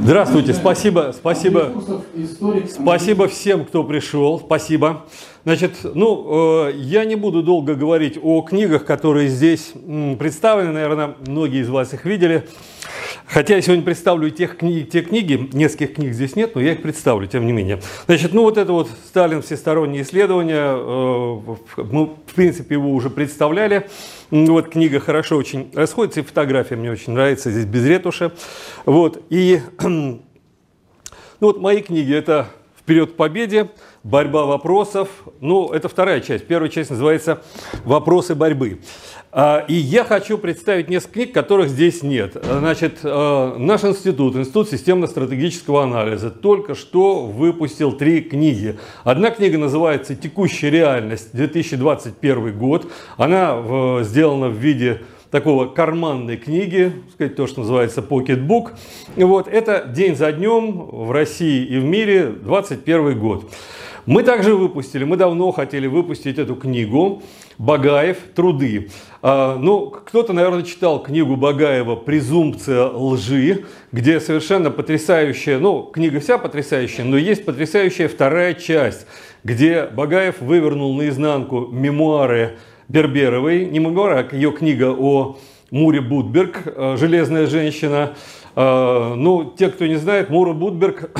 Здравствуйте, спасибо всем, кто пришел, спасибо. Значит, я не буду долго говорить о книгах, которые здесь представлены, наверное, многие из вас их видели. Хотя я сегодня представлю те книги, нескольких книг здесь нет, но я их представлю, тем не менее. Значит, это вот «Сталин. Всесторонние исследования», мы, в принципе, его уже представляли. Вот книга хорошо очень расходится, и фотография мне очень нравится, здесь без ретуши. Вот, и мои книги – это «Вперед к победе», «Борьба вопросов». Это вторая часть. Первая часть называется «Вопросы борьбы». И я хочу представить несколько книг, которых здесь нет. Значит, наш институт, Институт системно-стратегического анализа, только что выпустил 3 книги. Одна книга называется «Текущая реальность. 2021 год». Она сделана в виде такого карманной книги, то, что называется покетбук. Это день за днем в России и в мире 2021 год. Мы также выпустили, мы давно хотели выпустить эту книгу «Багаев. Труды». Кто-то, наверное, читал книгу Багаева «Презумпция лжи», где совершенно потрясающая, книга вся потрясающая, но есть потрясающая вторая часть, где Багаев вывернул наизнанку мемуары Берберовой, не мемуары, а ее книга о Муре Будберг «Железная женщина». Те, кто не знает, Мура Будберг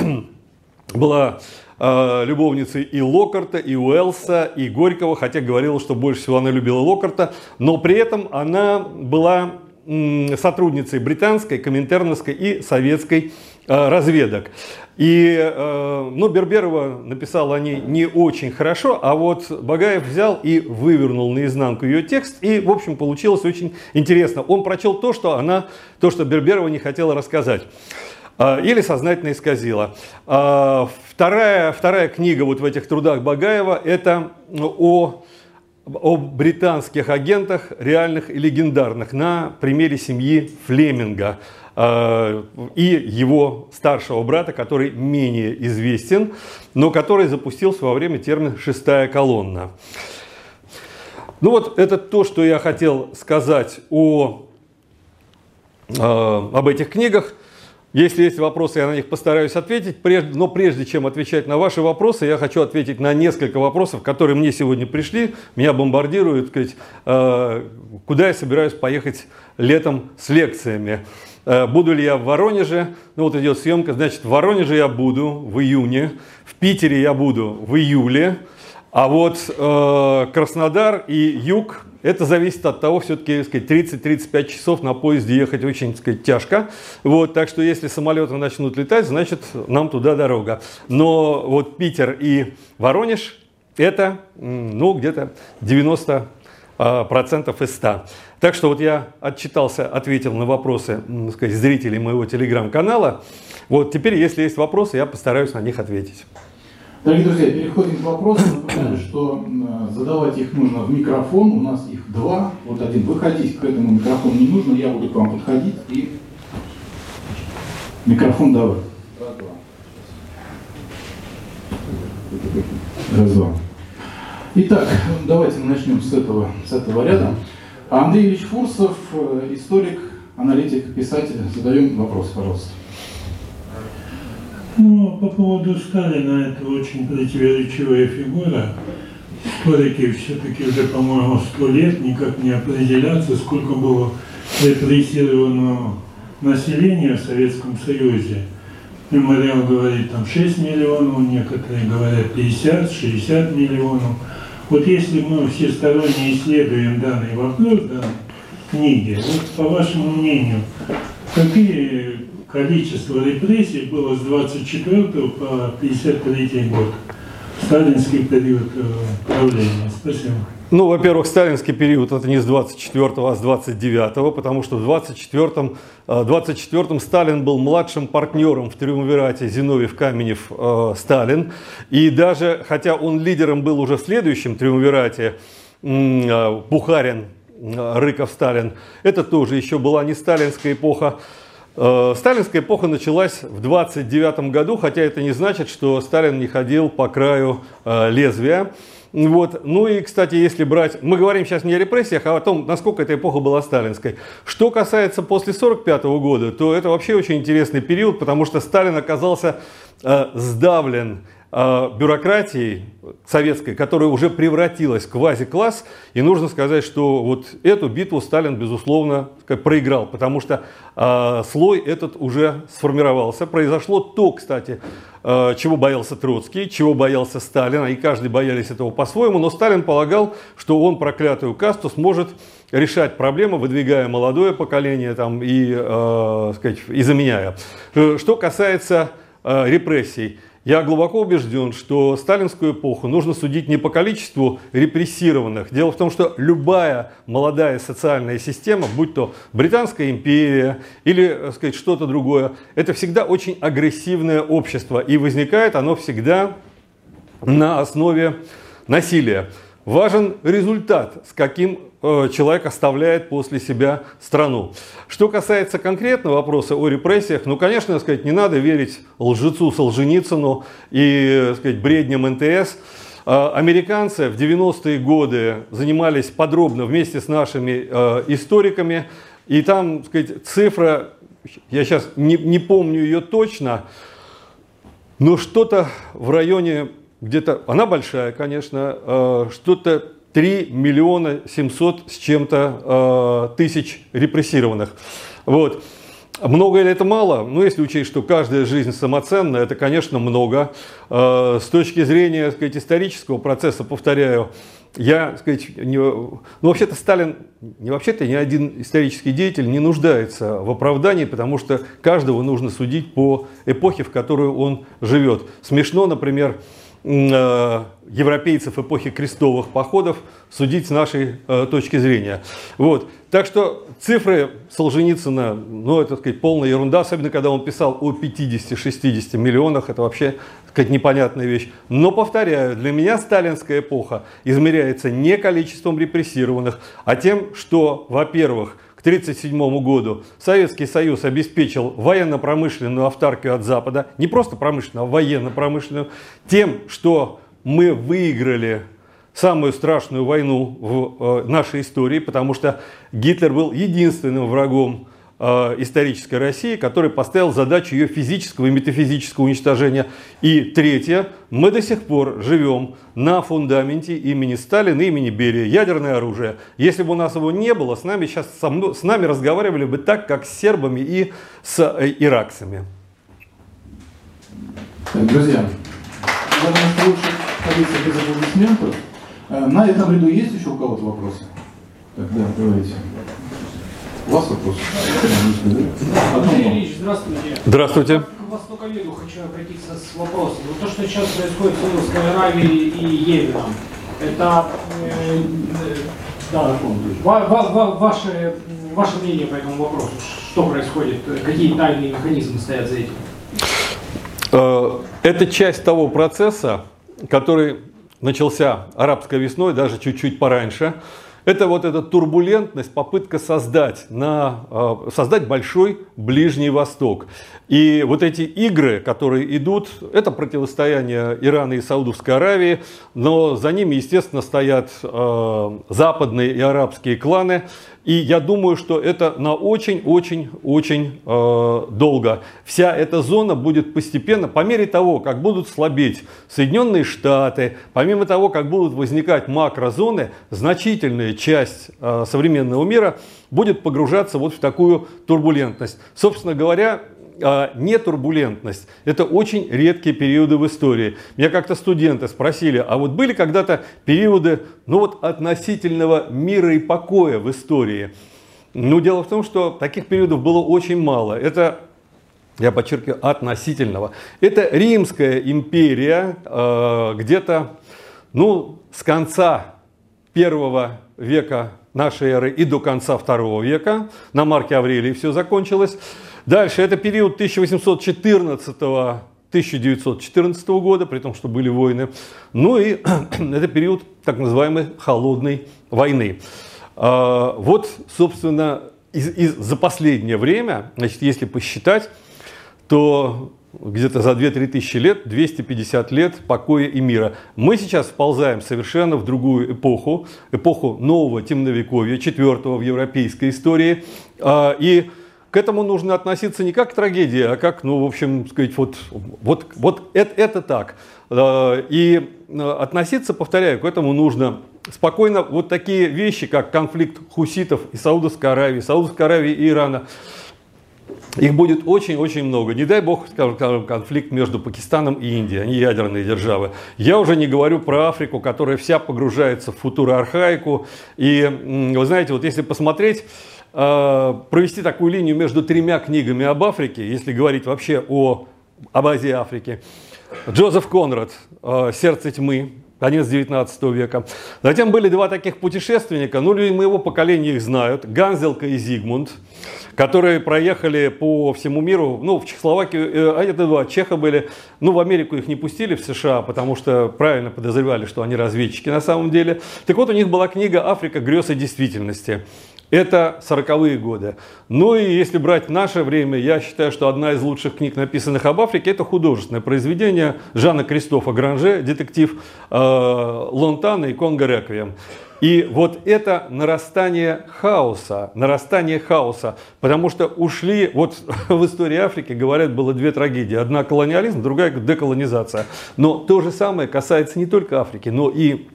была любовницей и Локарта, и Уэлса, и Горького, хотя говорила, что больше всего она любила Локарта, но при этом она была сотрудницей британской, коминтерновской и советской разведок. И Берберова написала о ней не очень хорошо, а вот Багаев взял и вывернул наизнанку ее текст, и, в общем, получилось очень интересно. Он прочел то, что Берберова не хотела рассказать. Или сознательно исказила. Вторая книга в этих трудах Багаева – это о британских агентах, реальных и легендарных, на примере семьи Флеминга и его старшего брата, который менее известен, но который запустил в свое время термин «шестая колонна». Это то, что я хотел сказать об этих книгах. Если есть вопросы, я на них постараюсь ответить, но прежде чем отвечать на ваши вопросы, я хочу ответить на несколько вопросов, которые мне сегодня пришли, меня бомбардируют, куда я собираюсь поехать летом с лекциями. Буду ли я в Воронеже? Идет съемка, значит, в Воронеже я буду в июне, в Питере я буду в июле, а Краснодар и Юг, это зависит от того, все-таки 30-35 часов на поезде ехать очень тяжко. Так что если самолеты начнут летать, значит нам туда дорога. Но Питер и Воронеж это где-то 90% из 100. Так что я отчитался, ответил на вопросы зрителей моего телеграм-канала. Теперь, если есть вопросы, я постараюсь на них ответить. Дорогие друзья, переходим к вопросам. Напоминаю, что задавать их нужно в микрофон. У нас их 2. Один. Выходить к этому микрофону не нужно. Я буду к вам подходить и микрофон давай. Раз-два. Итак, давайте мы начнем с этого ряда. Андрей Ильич Фурсов, историк, аналитик, писатель. Задаем вопрос, пожалуйста. По поводу Сталина, это очень противоречивая фигура. Историки все-таки уже, по-моему, 100 лет никак не определятся, сколько было репрессированного населения в Советском Союзе. Мемориал говорит, 6 миллионов, некоторые говорят 50, 60 миллионов. Если мы всесторонне исследуем данный вопрос, данной книги, по вашему мнению, какие количество репрессий было с 24 по 53 год. Сталинский период правления. Спасибо. Во-первых, сталинский период это не с 24, а с 29, потому что в 24-м Сталин был младшим партнером в триумвирате Зиновьев-Каменев-Сталин. И даже, хотя он лидером был уже в следующем триумвирате, Бухарин, Рыков, Сталин, это тоже еще была не сталинская эпоха. Сталинская эпоха началась в 1929 году, хотя это не значит, что Сталин не ходил по краю лезвия. Вот. Ну и, кстати, если брать, мы говорим сейчас не о репрессиях, а о том, насколько эта эпоха была сталинской. Что касается после 1945 года, то это вообще очень интересный период, потому что Сталин оказался сдавлен бюрократией советской, которая уже превратилась в квази-класс, и нужно сказать, что вот эту битву Сталин, безусловно, проиграл, потому что слой этот уже сформировался. Произошло то, кстати, чего боялся Троцкий, чего боялся Сталин, и каждый боялись этого по-своему, но Сталин полагал, что он проклятую касту сможет решать проблемы, выдвигая молодое поколение там, и, сказать, и заменяя. Что касается репрессий. Я глубоко убежден, что сталинскую эпоху нужно судить не по количеству репрессированных. Дело в том, что любая молодая социальная система, будь то Британская империя или, так сказать, что-то другое, это всегда очень агрессивное общество. И возникает оно всегда на основе насилия. Важен результат, с каким человек оставляет после себя страну. Что касается конкретного вопроса о репрессиях, ну, конечно, так сказать, не надо верить лжецу Солженицыну и, так сказать, бредням НТС. Американцы в 90-е годы занимались подробно вместе с нашими историками, и там, так сказать, цифра, я сейчас не помню ее точно, но что-то в районе, где-то, она большая, конечно, что-то 3 миллиона 700 с чем-то тысяч репрессированных. Вот. Много или это мало? Ну, если учесть, что каждая жизнь самоценна, это, конечно, много. С точки зрения, так сказать, исторического процесса, повторяю, я, так сказать, ну, вообще-то Сталин, не вообще-то ни один исторический деятель не нуждается в оправдании, потому что каждого нужно судить по эпохе, в которую он живет. Смешно, например, европейцев эпохи крестовых походов судить с нашей точки зрения. Вот. Так что цифры Солженицына, ну, это, так сказать, полная ерунда, особенно когда он писал о 50-60 миллионах, это вообще, так сказать, непонятная вещь. Но, повторяю, для меня сталинская эпоха измеряется не количеством репрессированных, а тем, что, во-первых, к 1937 году Советский Союз обеспечил военно-промышленную автаркию от Запада, не просто промышленную, а военно-промышленную, тем, что мы выиграли самую страшную войну в нашей истории, потому что Гитлер был единственным врагом исторической России, который поставил задачу ее физического и метафизического уничтожения. И третье, мы до сих пор живем на фундаменте имени Сталина, имени Берии, ядерное оружие. Если бы у нас его не было, с нами сейчас разговаривали бы так, как с сербами и с иракцами. Друзья, я думаю, что лучше ходить без аплодисментов. На этом ряду есть еще у кого-то вопросы? Тогда давайте. У вас вопрос? Андрей Ильич, здравствуйте. Здравствуйте. К вас только веду, хочу обратиться с вопросом. Вот то, что сейчас происходит в Саудовской Аравии и Йеменом, это ваше мнение по этому вопросу? Что происходит? Какие тайные механизмы стоят за этим? Это часть того процесса, который начался арабской весной, даже чуть-чуть пораньше. Это вот эта турбулентность, попытка создать большой Ближний Восток. И вот эти игры, которые идут, это противостояние Ирана и Саудовской Аравии, но за ними, естественно, стоят западные и арабские кланы. И я думаю, что это на очень-очень-очень долго. Вся эта зона будет постепенно, по мере того, как будут слабеть Соединенные Штаты, помимо того, как будут возникать макрозоны, значительная часть современного мира будет погружаться вот в такую турбулентность. Собственно говоря, нетурбулентность – это очень редкие периоды в истории. Меня как-то студенты спросили, а вот были когда-то периоды, ну вот, относительного мира и покоя в истории? Ну, дело в том, что таких периодов было очень мало. Это, я подчеркиваю, относительного. Это Римская империя где-то, ну, с конца первого века нашей эры и до конца второго века. На Марке Аврелии все закончилось. Дальше это период 1814-1914 года, при том, что были войны. Ну и это период так называемой холодной войны. Вот, собственно, за последнее время, значит, если посчитать, то где-то за 2-3 тысячи лет, 250 лет покоя и мира. Мы сейчас вползаем совершенно в другую эпоху, эпоху нового темновековья, четвертого в европейской истории. И к этому нужно относиться не как к трагедии, а как, ну, в общем, сказать, вот это так. И относиться, повторяю, к этому нужно спокойно. Вот такие вещи, как конфликт хуситов и Саудовской Аравии и Ирана, их будет очень-очень много. Не дай бог, скажем, конфликт между Пакистаном и Индией, они ядерные державы. Я уже не говорю про Африку, которая вся погружается в футуро-архаику. И вы знаете, вот если посмотреть, провести такую линию между тремя книгами об Африке, если говорить вообще об Азии и Африке. Джозеф Конрад «Сердце тьмы», конец 19 века. Затем были два таких путешественника, ну, люди моего поколения их знают, Ганзелка и Зигмунд, которые проехали по всему миру, ну, в Чехословакию, а это два чеха были, ну, в Америку их не пустили, в США, потому что правильно подозревали, что они разведчики на самом деле. Так вот, у них была книга «Африка. Грез и действительности». Это 40-е годы. Ну и если брать наше время, я считаю, что одна из лучших книг, написанных об Африке, это художественное произведение Жана Кристофа Гранже, детектив «Лонтана» и «Конго Реквием». И вот это нарастание хаоса, потому что ушли, вот в истории Африки, говорят, было две трагедии, одна колониализм, другая деколонизация. Но то же самое касается не только Африки, но и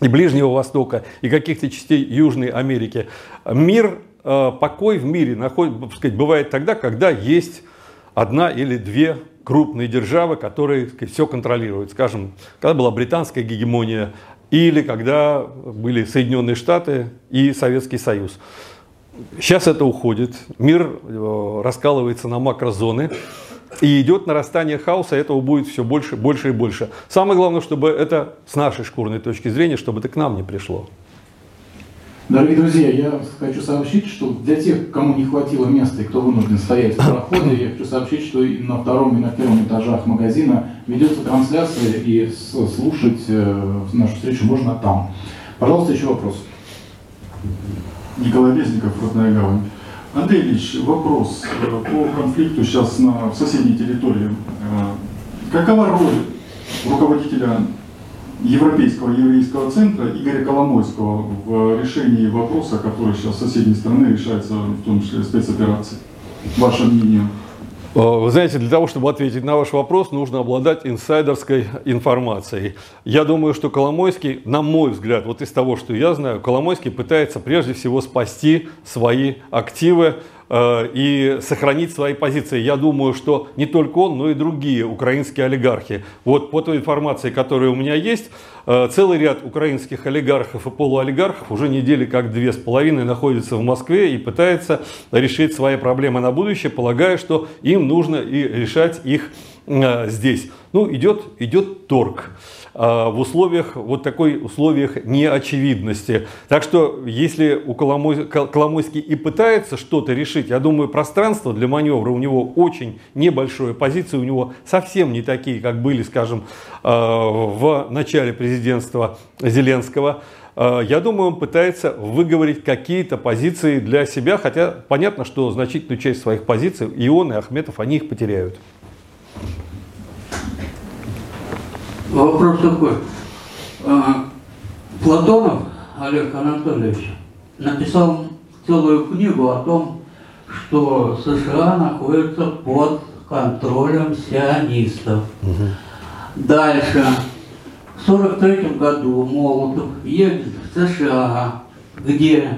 Ближнего Востока, и каких-то частей Южной Америки. Мир, покой в мире бывает тогда, когда есть одна или две крупные державы, которые все контролируют. Скажем, когда была британская гегемония, или когда были Соединенные Штаты и Советский Союз. Сейчас это уходит, мир раскалывается на макрозоны. И идет нарастание хаоса, этого будет все больше, больше и больше. Самое главное, чтобы это с нашей шкурной точки зрения, чтобы это к нам не пришло. Дорогие друзья, я хочу сообщить, что для тех, кому не хватило места и кто вынужден стоять в проходе, я хочу сообщить, что и на втором, и на первом этажах магазина ведется трансляция, и слушать нашу встречу можно там. Пожалуйста, еще вопрос. Николай Резников, Родная Гавань. Андрей Ильич, вопрос по конфликту сейчас в соседней территории. Какова роль руководителя Европейского еврейского центра Игоря Коломойского в решении вопроса, который сейчас с соседней стороны решается, в том числе спецоперации? Ваше мнение? Вы знаете, для того, чтобы ответить на ваш вопрос, нужно обладать инсайдерской информацией. Я думаю, что Коломойский, на мой взгляд, вот из того, что я знаю, Коломойский пытается прежде всего спасти свои активы и сохранить свои позиции. Я думаю, что не только он, но и другие украинские олигархи. Вот по той информации, которая у меня есть, целый ряд украинских олигархов и полуолигархов уже недели как 2,5 находятся в Москве и пытаются решить свои проблемы на будущее, полагая, что им нужно и решать их здесь. Ну, идет торг в условиях, вот такой условиях неочевидности. Так что, если у Коломойский и пытается что-то решить, я думаю, пространство для маневра у него очень небольшое, позиции у него совсем не такие, как были, скажем, в начале президентства Зеленского. Я думаю, он пытается выговорить какие-то позиции для себя, хотя понятно, что значительную часть своих позиций и он, и Ахметов, они их потеряют. Вопрос такой. Платонов Олег Анатольевич написал целую книгу о том, что США находится под контролем сионистов. Угу. Дальше. В 1943 году Молотов едет в США, где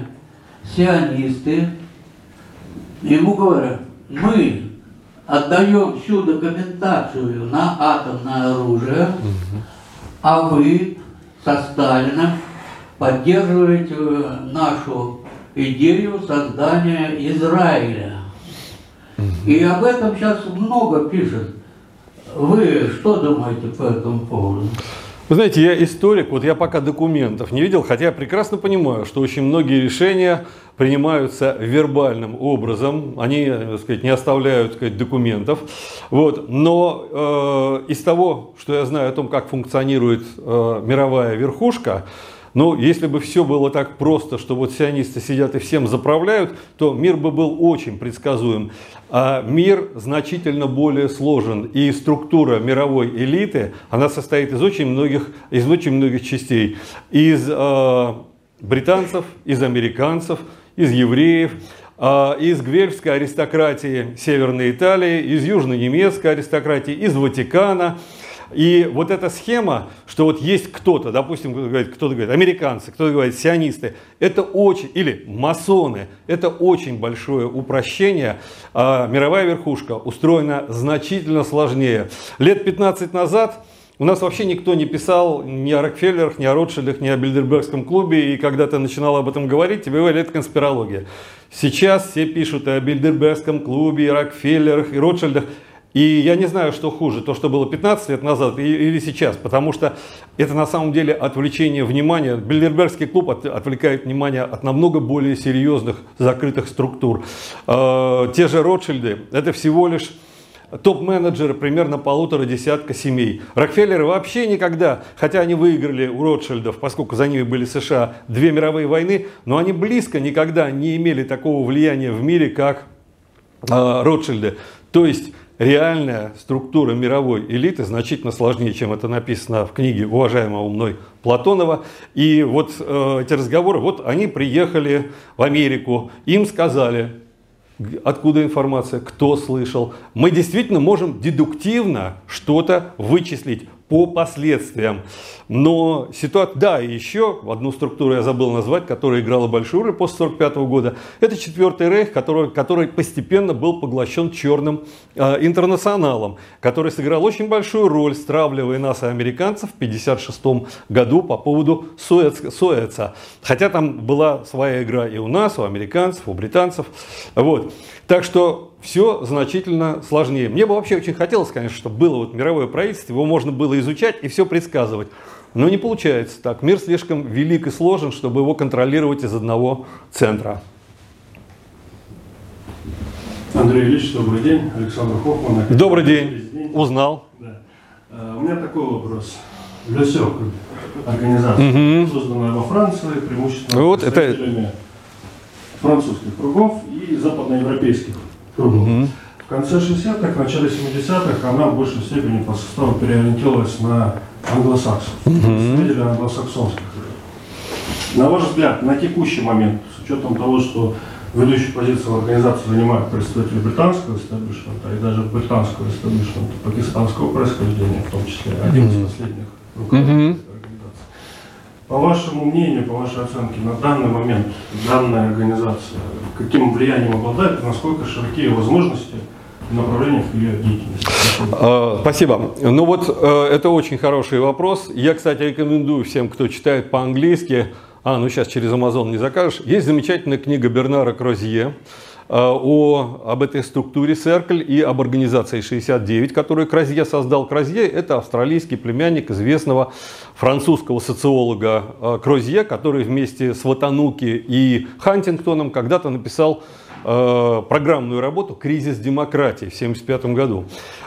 сионисты ему говорят: мы отдаем всю документацию на атомное оружие, а вы со Сталином поддерживаете нашу идею создания Израиля. И об этом сейчас много пишет. Вы что думаете по этому поводу? Вы знаете, я историк, вот я пока документов не видел, хотя я прекрасно понимаю, что очень многие решения принимаются вербальным образом, они, так сказать, не оставляют, так сказать, документов. Вот. Но из того, что я знаю о том, как функционирует мировая верхушка, Но если бы все было так просто, что вот сионисты сидят и всем заправляют, то мир бы был очень предсказуем. А мир значительно более сложен, и структура мировой элиты, она состоит из очень многих частей. Из британцев, из американцев, из евреев, из гвельфской аристократии Северной Италии, из южно-немецкой аристократии, из Ватикана. И вот эта схема, что вот есть кто-то, допустим, кто-то говорит американцы, кто-то говорит сионисты, это очень, или масоны, это очень большое упрощение. Мировая верхушка устроена значительно сложнее. Лет 15 назад у нас вообще никто не писал ни о Рокфеллерах, ни о Ротшильдах, ни о Бильдербергском клубе, и когда ты начинал об этом говорить, тебе говорили, это конспирология. Сейчас все пишут и о Бильдербергском клубе, и о Рокфеллерах, и Ротшильдах. И я не знаю, что хуже, то, что было 15 лет назад или сейчас, потому что это на самом деле отвлечение внимания. Бильдербергский клуб отвлекает внимание от намного более серьезных закрытых структур. Те же Ротшильды – это всего лишь топ-менеджеры примерно 1,5 десятка семей. Рокфеллеры вообще никогда, хотя они выиграли у Ротшильдов, поскольку за ними были США, 2 мировые войны, но они близко никогда не имели такого влияния в мире, как Ротшильды. То есть реальная структура мировой элиты значительно сложнее, чем это написано в книге уважаемого мной Платонова. И вот эти разговоры, вот они приехали в Америку, им сказали, откуда информация, кто слышал. Мы действительно можем дедуктивно что-то вычислить по последствиям. Но ситуация... Да, и еще одну структуру я забыл назвать, которая играла большую роль после 1945 года. Это Четвертый рейх, который постепенно был поглощен черным интернационалом, который сыграл очень большую роль, стравливая нас и американцев в 1956 году по поводу Суэца. Хотя там была своя игра и у нас, у американцев, у британцев. Вот. Так что все значительно сложнее. Мне бы вообще очень хотелось, конечно, чтобы было вот мировое правительство, его можно было изучать и все предсказывать. Но не получается так. Мир слишком велик и сложен, чтобы его контролировать из одного центра. Андрей Ильич, добрый день. Александр Хоффман. Добрый день. Узнал. Да. У меня такой вопрос. Лёсёк, организация, созданная во Франции, преимущественно вот представителями французских кругов и западноевропейских кругов. В конце 60-х, в начале 70-х она в большей степени по составу переориентировалась на англосаксов, представители англосаксонских. На ваш взгляд, на текущий момент, с учетом того, что ведущую позицию в организации занимают представители британского истеблишмента и даже британского истеблишмента пакистанского происхождения, в том числе один из последних руководителей организации. По вашему мнению, по вашей оценке, на данный момент данная организация каким влиянием обладает и насколько широкие возможности в направлениях ее деятельности? Спасибо. Ну вот это очень хороший вопрос. Я, кстати, рекомендую всем, кто читает по-английски, ну сейчас через Amazon не закажешь, есть замечательная книга Бернара Крозье об этой структуре «Серкль» и об организации 69, которую Крозье создал. Крозье – это австралийский племянник известного французского социолога Крозье, который вместе с Ватануки и Хантингтоном когда-то написал программную работу «Кризис демократии» в 1975 году.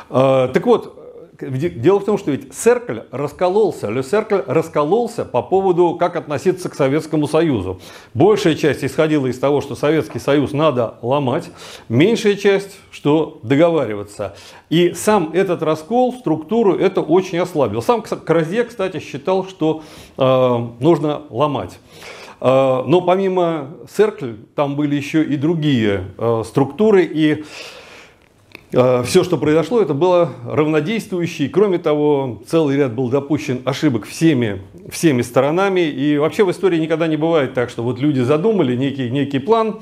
Так вот, дело в том, что ведь «Серкль» раскололся, «Ле Серкль» раскололся по поводу, как относиться к Советскому Союзу. Большая часть исходила из того, что Советский Союз надо ломать, меньшая часть, что договариваться. И сам этот раскол, структуру это очень ослабил. Сам Крозье, кстати, считал, что нужно ломать. Но помимо «Серкль» там были еще и другие структуры, и все, что произошло, это было равнодействующее. Кроме того, целый ряд был допущен ошибок всеми сторонами. И вообще в истории никогда не бывает так, что вот люди задумали некий план,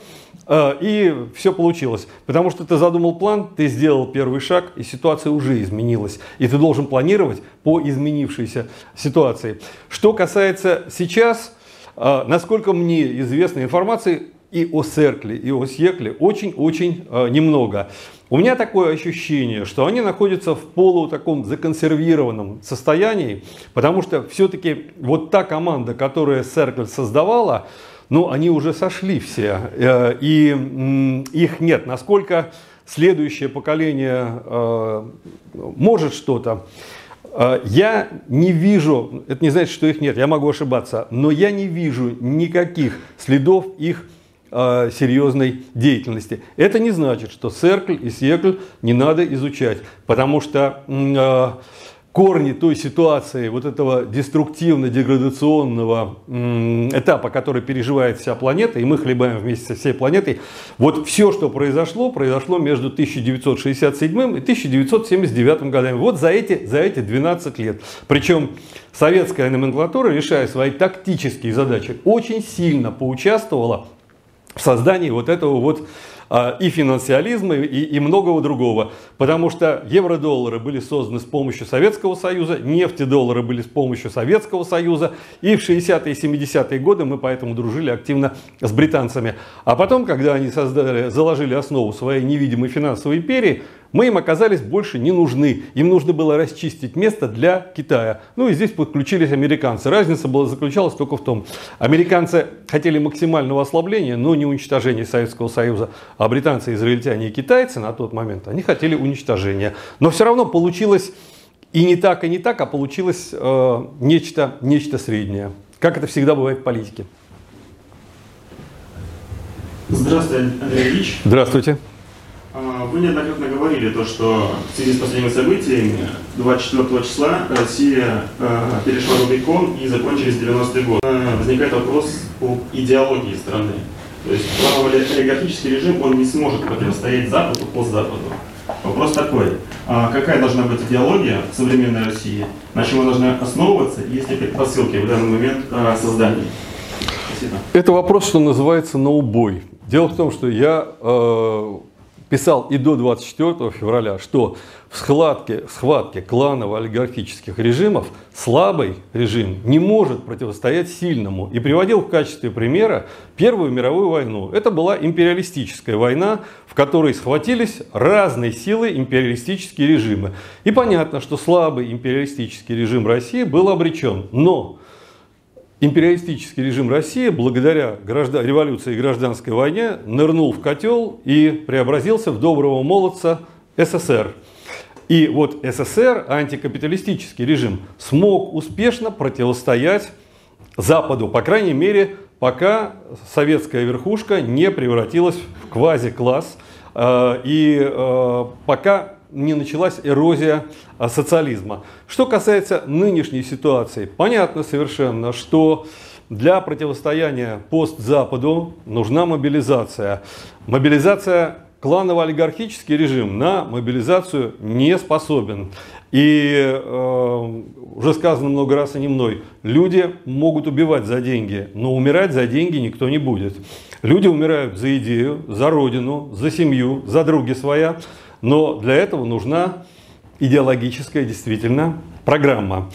и все получилось. Потому что ты задумал план, ты сделал первый шаг, и ситуация уже изменилась. И ты должен планировать по изменившейся ситуации. Что касается сейчас, насколько мне известна информация, и о «Серкле», и о «Сьекле» очень-очень немного. У меня такое ощущение, что они находятся в полутаком законсервированном состоянии, потому что все-таки вот та команда, которая «Серкль» создавала, ну, они уже сошли все, и их нет. Насколько следующее поколение может что-то, Я не вижу, это не значит, что их нет, я могу ошибаться, но я не вижу никаких следов их серьезной деятельности. Это не значит, что Серкль и Секль не надо изучать, потому что корни той ситуации, вот этого деструктивно-деградационного этапа, который переживает вся планета, и мы хлебаем вместе со всей планетой, вот все, что произошло, произошло между 1967 и 1979 годами. Вот за эти 12 лет. Причем советская номенклатура, решая свои тактические задачи, очень сильно поучаствовала в создании вот этого вот и финансиализма, и многого другого. Потому что евро-доллары были созданы с помощью Советского Союза, нефтедоллары были с помощью Советского Союза, и в 60-е и 70-е годы мы поэтому дружили активно с британцами. А потом, когда они заложили основу своей невидимой финансовой империи, мы им оказались больше не нужны. Им нужно было расчистить место для Китая. Ну и здесь подключились американцы. Разница заключалась только в том, американцы хотели максимального ослабления, но не уничтожения Советского Союза. А британцы, израильтяне и китайцы на тот момент, они хотели уничтожения. Но все равно получилось и не так, а получилось нечто среднее. Как это всегда бывает в политике. Здравствуйте, Андрей Ильич. Здравствуйте. Вы неоднократно говорили то, что в связи с последними событиями 24 числа Россия перешла Рубикон и закончились 90-е годы. Возникает вопрос об идеологии страны. То есть правоолигархический режим, он не сможет противостоять Западу, постзападу. Вопрос такой, какая должна быть идеология в современной России, на чем она должна основываться, и есть ли предпосылки в данный момент создания? Спасибо. Это вопрос, что называется, на убой. Дело в том, что я писал и до 24 февраля, что в схватке кланово-олигархических режимов слабый режим не может противостоять сильному. И приводил в качестве примера Первую мировую войну. Это была империалистическая война, в которой схватились разные силы империалистические режимы. И понятно, что слабый империалистический режим России был обречен. Но империалистический режим России, благодаря революции и гражданской войне, нырнул в котел и преобразился в доброго молодца СССР. И вот СССР, антикапиталистический режим, смог успешно противостоять Западу, по крайней мере, пока советская верхушка не превратилась в квазикласс и пока не началась эрозия социализма. Что касается нынешней ситуации, понятно совершенно, что для противостояния постзападу нужна мобилизация. Мобилизация кланово-олигархический режим на мобилизацию не способен. И уже сказано много раз и не мной, люди могут убивать за деньги, но умирать за деньги никто не будет. Люди умирают за идею, за родину, за семью, за други своя. Но для этого нужна идеологическая действительно программа.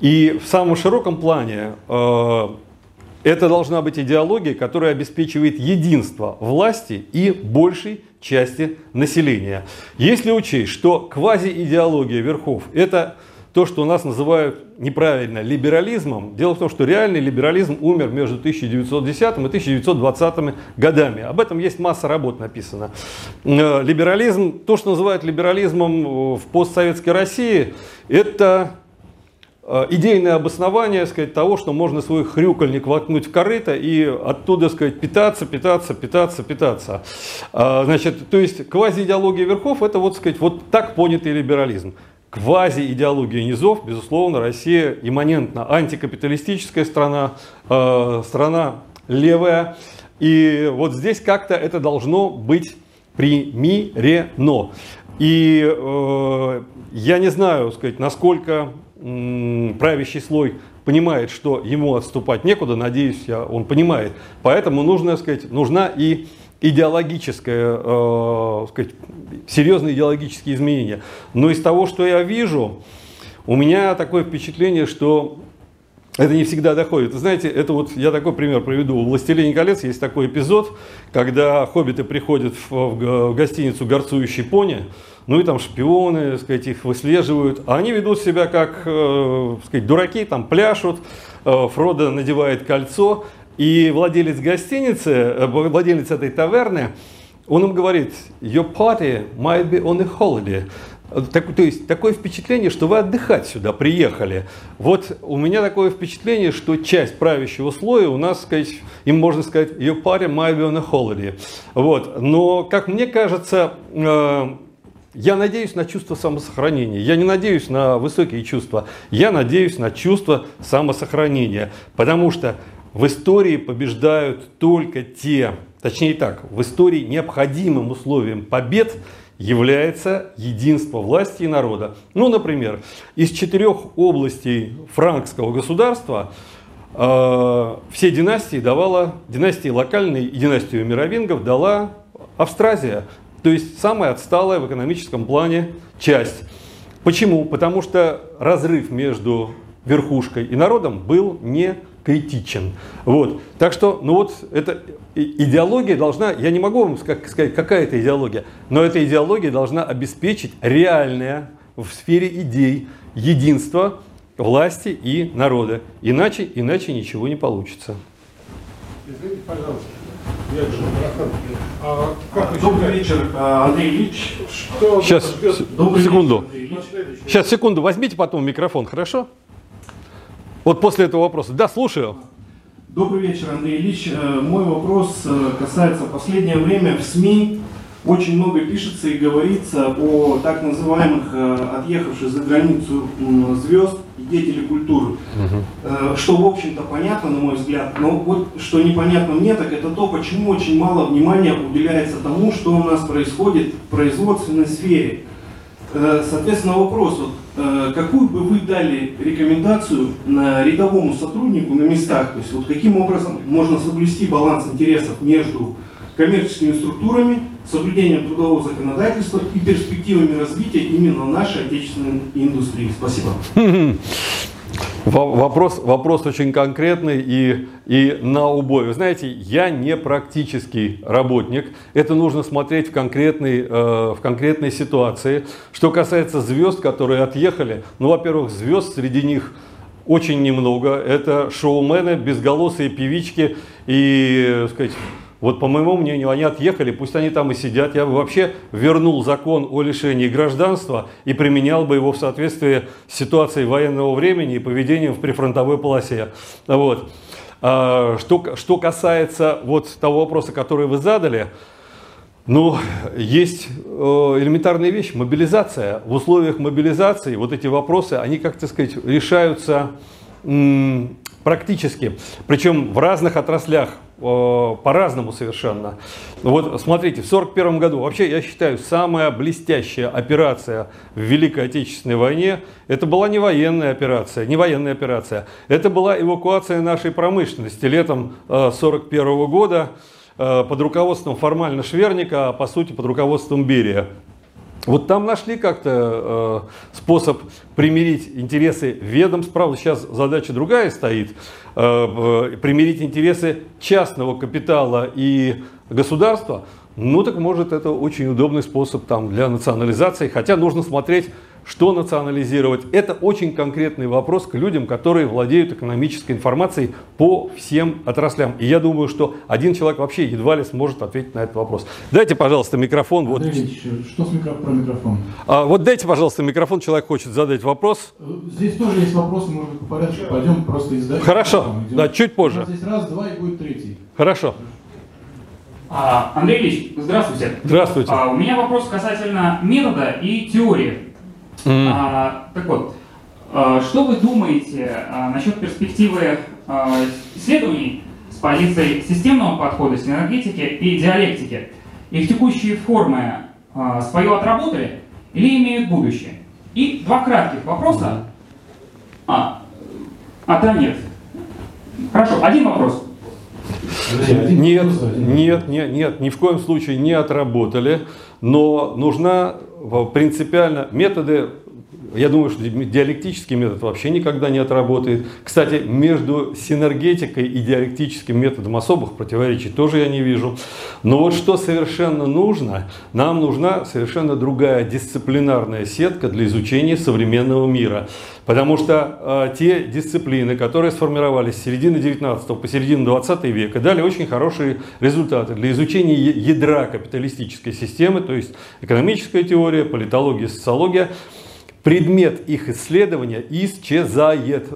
И в самом широком плане это должна быть идеология, которая обеспечивает единство власти и большей части населения. Если учесть, что квази-идеология верхов – это то, что у нас называют неправильно либерализмом. Дело в том, что реальный либерализм умер между 1910 и 1920 годами. Об этом есть масса работ написано. Либерализм, то, что называют либерализмом в постсоветской России, это идейное обоснование, сказать, того, что можно свой хрюкальник воткнуть в корыто и оттуда, сказать, питаться. Значит, то есть квази-идеология верхов – это, вот, сказать, вот так понятый либерализм. Квази-идеология низов, безусловно, Россия имманентно антикапиталистическая страна, страна левая. И вот здесь как-то это должно быть примирено. И я не знаю, сказать, насколько правящий слой понимает, что ему отступать некуда, надеюсь, он понимает. Поэтому нужно, сказать, нужна и идеологическое, сказать, серьезные идеологические изменения. Но из того, что я вижу, у меня такое впечатление, что это не всегда доходит. Знаете, это вот я такой пример приведу. В «Властелине колец» есть такой эпизод, когда хоббиты приходят в гостиницу «Горцующий пони», ну и там шпионы, так сказать, их выслеживают. А они ведут себя как, так сказать, дураки, там пляшут, Фродо надевает кольцо. И владелец гостиницы, владелец этой таверны, он им говорит: «Your party might be on a holiday». То есть такое впечатление, что вы отдыхать сюда приехали. Вот у меня такое впечатление, что часть правящего слоя у нас, сказать, им можно сказать, you party might be on a holiday. Вот. Но, как мне кажется, я надеюсь на чувство самосохранения. Я не надеюсь на высокие чувства. Я надеюсь на чувство самосохранения. Потому что в истории побеждают только те, точнее так, в истории необходимым условием побед является единство власти и народа. Ну, например, из 4 областей франкского государства все династии давала, династии локальной и династию мировингов дала Австразия, то есть самая отсталая в экономическом плане часть. Почему? Потому что разрыв между верхушкой и народом был не критичен. Вот. Так что, ну вот, эта идеология должна, я не могу вам сказать, какая это идеология, но эта идеология должна обеспечить реальное в сфере идей единство власти и народа. Иначе ничего не получится. Извините, пожалуйста. Добрый вечер, Андрей Ильич. Сейчас, секунду. Сейчас, секунду, возьмите потом микрофон, хорошо? Вот после этого вопроса. Да, слушаю. Добрый вечер, Андрей Ильич. Мой вопрос касается последнего времени в СМИ. Очень много пишется и говорится о так называемых отъехавших за границу звезд и деятелей культуры. Угу. Что, в общем-то, понятно, на мой взгляд. Но вот что непонятно мне, так это то, почему очень мало внимания уделяется тому, что у нас происходит в производственной сфере. Соответственно, вопрос, вот, какую бы вы дали рекомендацию рядовому сотруднику на местах, то есть вот каким образом можно соблюсти баланс интересов между коммерческими структурами, соблюдением трудового законодательства и перспективами развития именно нашей отечественной индустрии? Спасибо. Вопрос очень конкретный и на убой. Вы знаете, я не практический работник. Это нужно смотреть в конкретной ситуации. Что касается звезд, которые отъехали, ну, во-первых, звезд среди них очень немного. Это шоумены, безголосые певички и, так сказать, вот, по моему мнению, они отъехали, пусть они там и сидят. Я бы вообще вернул закон о лишении гражданства и применял бы его в соответствии с ситуацией военного времени и поведением в прифронтовой полосе. Вот. Что касается вот того вопроса, который вы задали, ну, есть элементарная вещь – мобилизация. В условиях мобилизации вот эти вопросы, они, как-то сказать, решаются практически, причем в разных отраслях, по-разному совершенно. Вот смотрите, в 1941 году, вообще, я считаю, самая блестящая операция в Великой Отечественной войне, это была не военная операция, это была эвакуация нашей промышленности летом 1941 года под руководством формально Шверника, а по сути под руководством Берия. Вот там нашли как-то способ примирить интересы ведомств, правда, сейчас задача другая стоит, примирить интересы частного капитала и государства, ну так может это очень удобный способ там для национализации, хотя нужно смотреть, что национализировать. Это очень конкретный вопрос к людям, которые владеют экономической информацией по всем отраслям. И я думаю, что один человек вообще едва ли сможет ответить на этот вопрос. Дайте, пожалуйста, микрофон. Вот. Ильич, что с микрофон? Вот дайте, пожалуйста, микрофон. Человек хочет задать вопрос. Здесь тоже есть вопросы, может быть, по порядку. Пойдем просто издать. Хорошо, да, чуть позже. Здесь раз, два и будет третий. Хорошо. Андрей Ильич, здравствуйте. Здравствуйте. У меня вопрос касательно метода и теории. Так вот, что вы думаете насчет перспективы исследований с позиции системного подхода, синергетики и диалектики? Их текущие формы свое отработали или имеют будущее? И два кратких вопроса. Нет. Хорошо, один вопрос. Нет, ни в коем случае не отработали, но нужна принципиально методы Я думаю, что диалектический метод вообще никогда не отработает. Кстати, между синергетикой и диалектическим методом особых противоречий тоже я не вижу. Но вот что совершенно нужно, нам нужна совершенно другая дисциплинарная сетка для изучения современного мира. Потому что те дисциплины, которые сформировались с середины 19-го по середину 20 века, дали очень хорошие результаты для изучения ядра капиталистической системы, то есть экономическая теория, политология, социология. Предмет их исследования исчезает.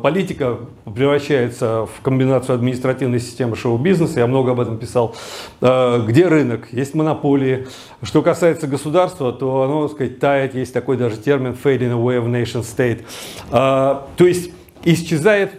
Политика превращается в комбинацию административной системы шоу-бизнеса, я много об этом писал. Где рынок? Есть монополии. Что касается государства, то оно, так сказать, тает. Есть такой даже термин «fading away of nation state». То есть исчезает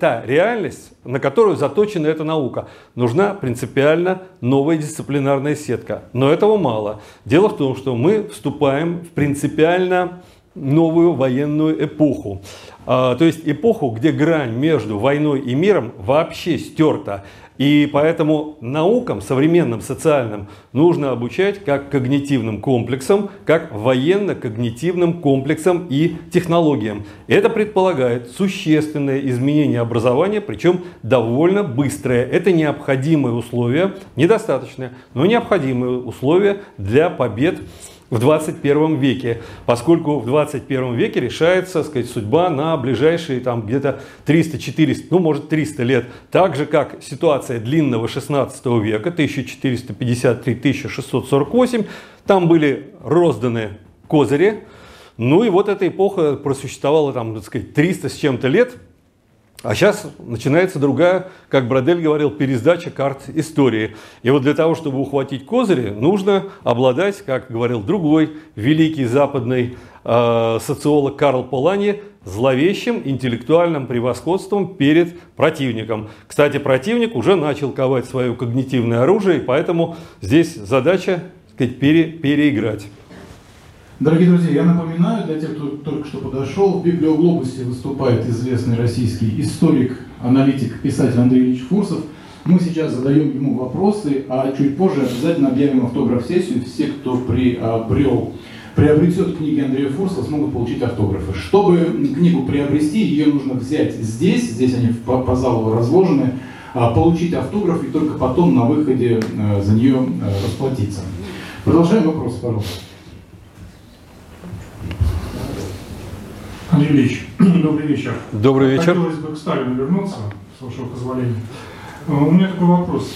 та реальность, на которую заточена эта наука. Нужна принципиально новая дисциплинарная сетка. Но этого мало. Дело в том, что мы вступаем в принципиально новую военную эпоху. То есть эпоху, где грань между войной и миром вообще стерта. И поэтому наукам, современным, социальным, нужно обучать как когнитивным комплексам, как военно-когнитивным комплексам и технологиям. Это предполагает существенное изменение образования, причем довольно быстрое. Это необходимые условия, недостаточные, но необходимые условия для побед в 21 веке, поскольку в 21 веке решается, так сказать, судьба на ближайшие там где-то 300-400, ну может 300 лет, так же как ситуация длинного 16 века, 1453-1648, там были розданы козыри, ну и вот эта эпоха просуществовала там, так сказать, 300 с чем-то лет. А сейчас начинается другая, как Бродель говорил, пересдача карт истории. И вот для того, чтобы ухватить козыри, нужно обладать, как говорил другой великий западный социолог Карл Поланьи, зловещим интеллектуальным превосходством перед противником. Кстати, противник уже начал ковать свое когнитивное оружие, и поэтому здесь задача, так сказать, переиграть. Дорогие друзья, я напоминаю, для тех, кто только что подошел, в «Библиоглобусе» выступает известный российский историк, аналитик, писатель Андрей Ильич Фурсов. Мы сейчас задаем ему вопросы, а чуть позже обязательно объявим автограф-сессию. Все, кто приобретет книги Андрея Фурсова, смогут получить автографы. Чтобы книгу приобрести, ее нужно взять здесь они по залу разложены, получить автограф и только потом на выходе за нее расплатиться. Продолжаем вопросы, пожалуйста. Андрей Ильич, добрый вечер. Добрый вечер. Хотелось бы к Сталину вернуться, с вашего позволения. У меня такой вопрос.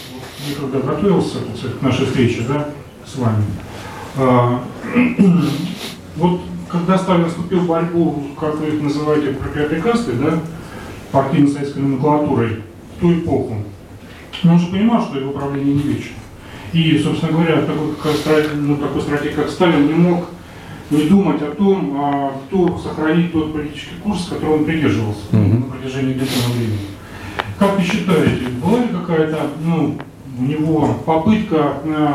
Я когда готовился к нашей встрече, да, с вами. Вот когда Сталин вступил в борьбу, как вы их называете, пропиатрикастой, да, партийно-советской номенклатурой, в ту эпоху, он же понимал, что его правление не вечно. И, собственно говоря, такой стратег, как Сталин, не мог не думать о том, кто сохранит тот политический курс, которого он придерживался на протяжении длительного времени. Как вы считаете, была ли какая-то, у него попытка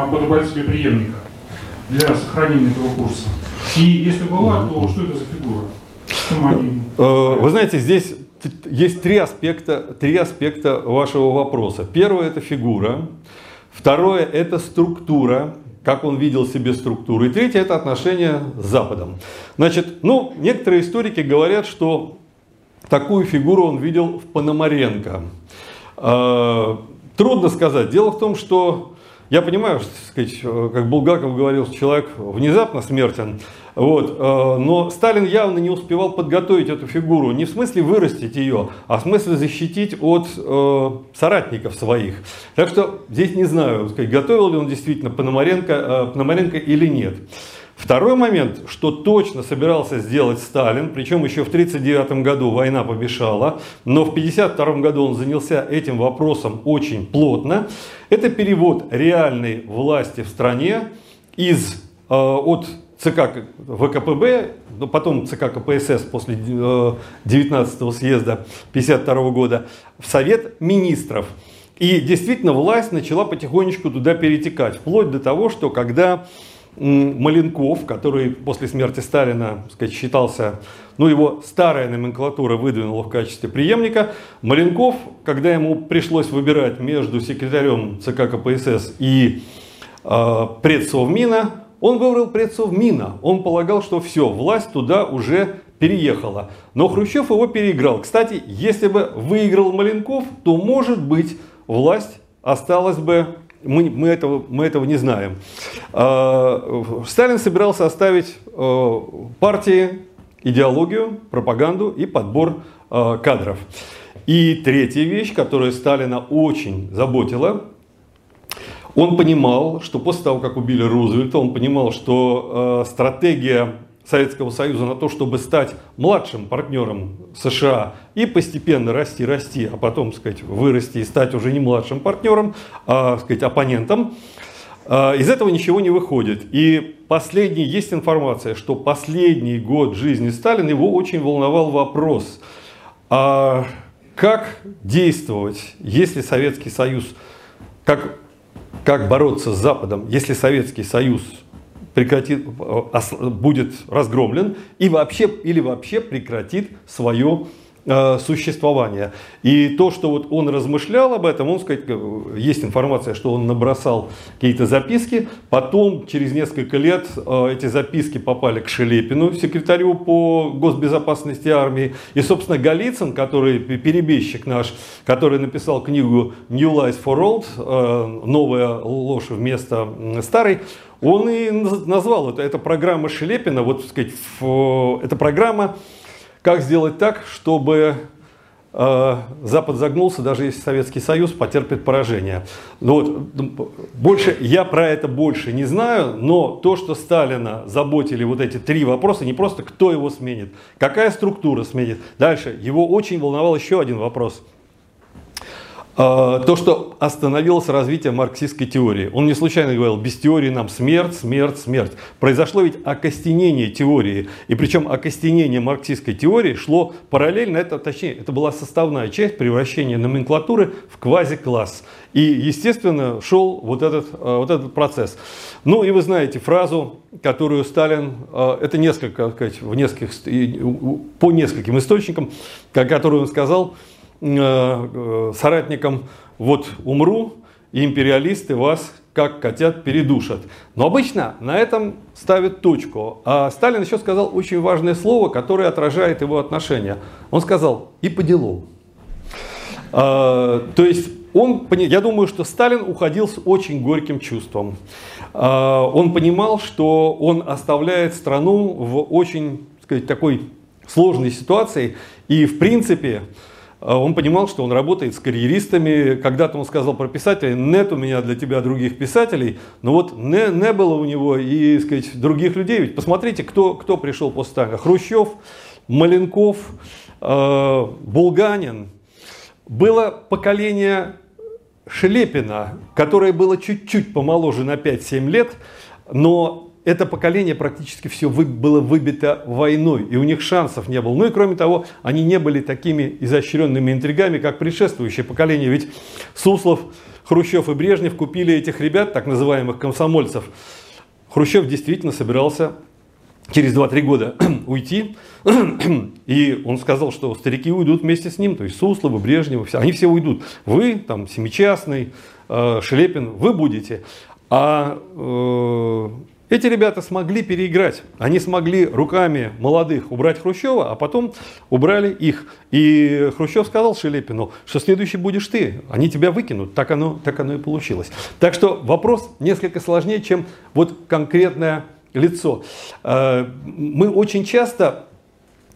подобрать себе преемника для сохранения этого курса? И если была, то что это за фигура? Вы знаете, здесь есть три аспекта вашего вопроса. Первое – это фигура. Второе – это структура. Как он видел себе структуру. И третье – это отношения с Западом. Значит, некоторые историки говорят, что такую фигуру он видел в Пономаренко. Трудно сказать. Дело в том, что я понимаю, что, так сказать, как Булгаков говорил, человек внезапно смертен. Вот. Но Сталин явно не успевал подготовить эту фигуру. Не в смысле вырастить ее, а в смысле защитить от соратников своих. Так что здесь не знаю, готовил ли он действительно Пономаренко или нет. Второй момент, что точно собирался сделать Сталин, причем еще в 1939 году война помешала, но в 1952 году он занялся этим вопросом очень плотно, это перевод реальной власти в стране от ЦК ВКПБ, потом ЦК КПСС после 19-го съезда 1952 года, в Совет Министров. И действительно власть начала потихонечку туда перетекать, вплоть до того, что когда Маленков, который после смерти Сталина, так сказать, считался, его старая номенклатура выдвинула в качестве преемника, Маленков, когда ему пришлось выбирать между секретарем ЦК КПСС и предсовмина, Он выбрал предцов Мина, он полагал, что все, власть туда уже переехала. Но Хрущев его переиграл. Кстати, если бы выиграл Маленков, то, может быть, власть осталась бы... Мы этого не знаем. Сталин собирался оставить партии, идеологию, пропаганду и подбор кадров. И третья вещь, которая Сталина очень заботила, он понимал, что после того, как убили Рузвельта, он понимал, что стратегия Советского Союза на то, чтобы стать младшим партнером США и постепенно расти, а потом, сказать, вырасти и стать уже не младшим партнером, а, сказать, оппонентом, из этого ничего не выходит. И последний, есть информация, что последний год жизни Сталина его очень волновал вопрос, а как действовать, если Советский Союз, как бороться с Западом, если Советский Союз будет разгромлен и вообще прекратит свое существование. И то, что вот он размышлял об этом, он, сказать, есть информация, что он набросал какие-то записки, потом через несколько лет эти записки попали к Шелепину, секретарю по госбезопасности армии, и, собственно, Голицын, который перебежчик наш, который написал книгу «New Lies for Old», «Новая ложь вместо старой», он и назвал это программа Шелепина, вот, сказать, это программа, как сделать так, чтобы Запад загнулся, даже если Советский Союз потерпит поражение. Ну, вот, я про это больше не знаю, но то, что Сталина заботили вот эти три вопроса, не просто кто его сменит, какая структура сменит. Дальше, его очень волновал еще один вопрос. То, что остановилось развитие марксистской теории. Он не случайно говорил, без теории нам смерть, смерть, смерть. Произошло ведь окостенение теории. И причем окостенение марксистской теории шло параллельно, это была составная часть превращения номенклатуры в квазикласс. И, естественно, шел вот этот процесс. Ну и вы знаете фразу, которую Сталин, это по нескольким источникам, которую он сказал соратникам: вот умру, и империалисты вас как котят передушат. Но обычно на этом ставят точку. А Сталин еще сказал очень важное слово, которое отражает его отношение. Он сказал: и по делу. То есть я думаю, что Сталин уходил с очень горьким чувством. Он понимал, что он оставляет страну в очень, сказать, такой сложной ситуации. И в принципе он понимал, что он работает с карьеристами. Когда-то он сказал про писателей: нет у меня для тебя других писателей. Но вот не было у него и, сказать, других людей. Ведь посмотрите, кто пришел после Сталина. Хрущев, Маленков, Булганин. Было поколение Шелепина, которое было чуть-чуть помоложе на 5-7 лет, но... Это поколение практически все было выбито войной, и у них шансов не было. Ну и кроме того, они не были такими изощренными интригами, как предшествующее поколение. Ведь Суслов, Хрущев и Брежнев купили этих ребят, так называемых комсомольцев. Хрущев действительно собирался через 2-3 года уйти, и он сказал, что старики уйдут вместе с ним, то есть Сусловы, Брежневы, они все уйдут. Вы, там, Семичастный, Шелепин, вы будете. Эти ребята смогли переиграть, они смогли руками молодых убрать Хрущева, а потом убрали их. И Хрущев сказал Шелепину, что следующий будешь ты, они тебя выкинут, так оно и получилось. Так что вопрос несколько сложнее, чем вот конкретное лицо. Мы очень часто,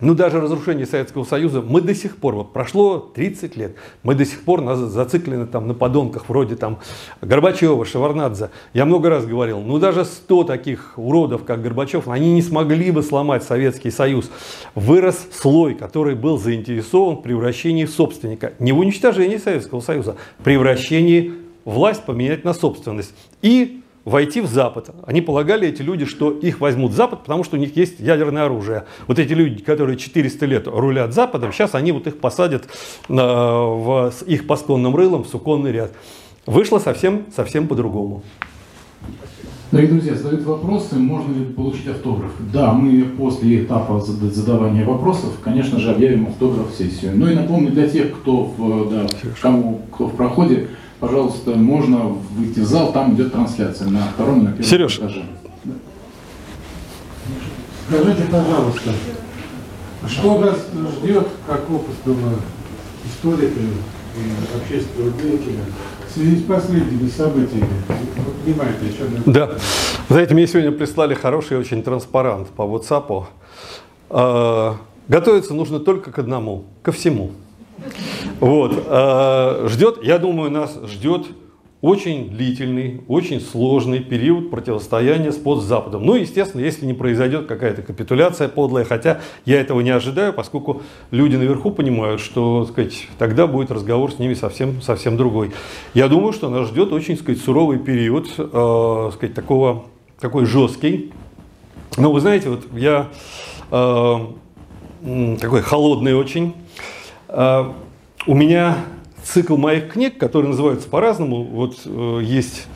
даже разрушение Советского Союза, мы до сих пор, вот прошло 30 лет, мы до сих пор зациклены там на подонках вроде там Горбачева, Шеварнадзе. Я много раз говорил, даже 100 таких уродов, как Горбачев, они не смогли бы сломать Советский Союз. Вырос слой, который был заинтересован в превращении собственника. Не в уничтожении Советского Союза, в превращении власть поменять на собственность. И... войти в Запад. Они полагали, эти люди, что их возьмут в Запад, потому что у них есть ядерное оружие. Вот эти люди, которые 400 лет рулят Западом, сейчас они вот их посадят с их посконным рылом в суконный ряд. Вышло совсем по-другому. Дорогие друзья, задают вопросы, можно ли получить автограф. Да, мы после этапа задавания вопросов, конечно же, объявим автограф-сессию. Ну и напомню, для тех, кто в проходе, пожалуйста, можно выйти в зал, там идет трансляция на втором и на первом этаже. Сереж, Скажите, пожалуйста, что вас ждет, как опытного историка и общественного деятеля, в связи с последними событиями? Вы понимаете, о чем я говорю? Да. Знаете, мне сегодня прислали хороший очень транспарант по WhatsApp. Готовиться нужно только к одному, ко всему. Вот. Ждет, я думаю, нас ждет очень длительный, очень сложный период противостояния с постзападом. Ну, естественно, если не произойдет какая-то капитуляция подлая, хотя я этого не ожидаю, поскольку люди наверху понимают, что, так сказать, тогда будет разговор с ними совсем другой. Я думаю, что нас ждет очень, так сказать, суровый период, так сказать, такой жесткий. Но вы знаете, вот я такой холодный очень. У меня цикл моих книг, которые называются по-разному, вот есть,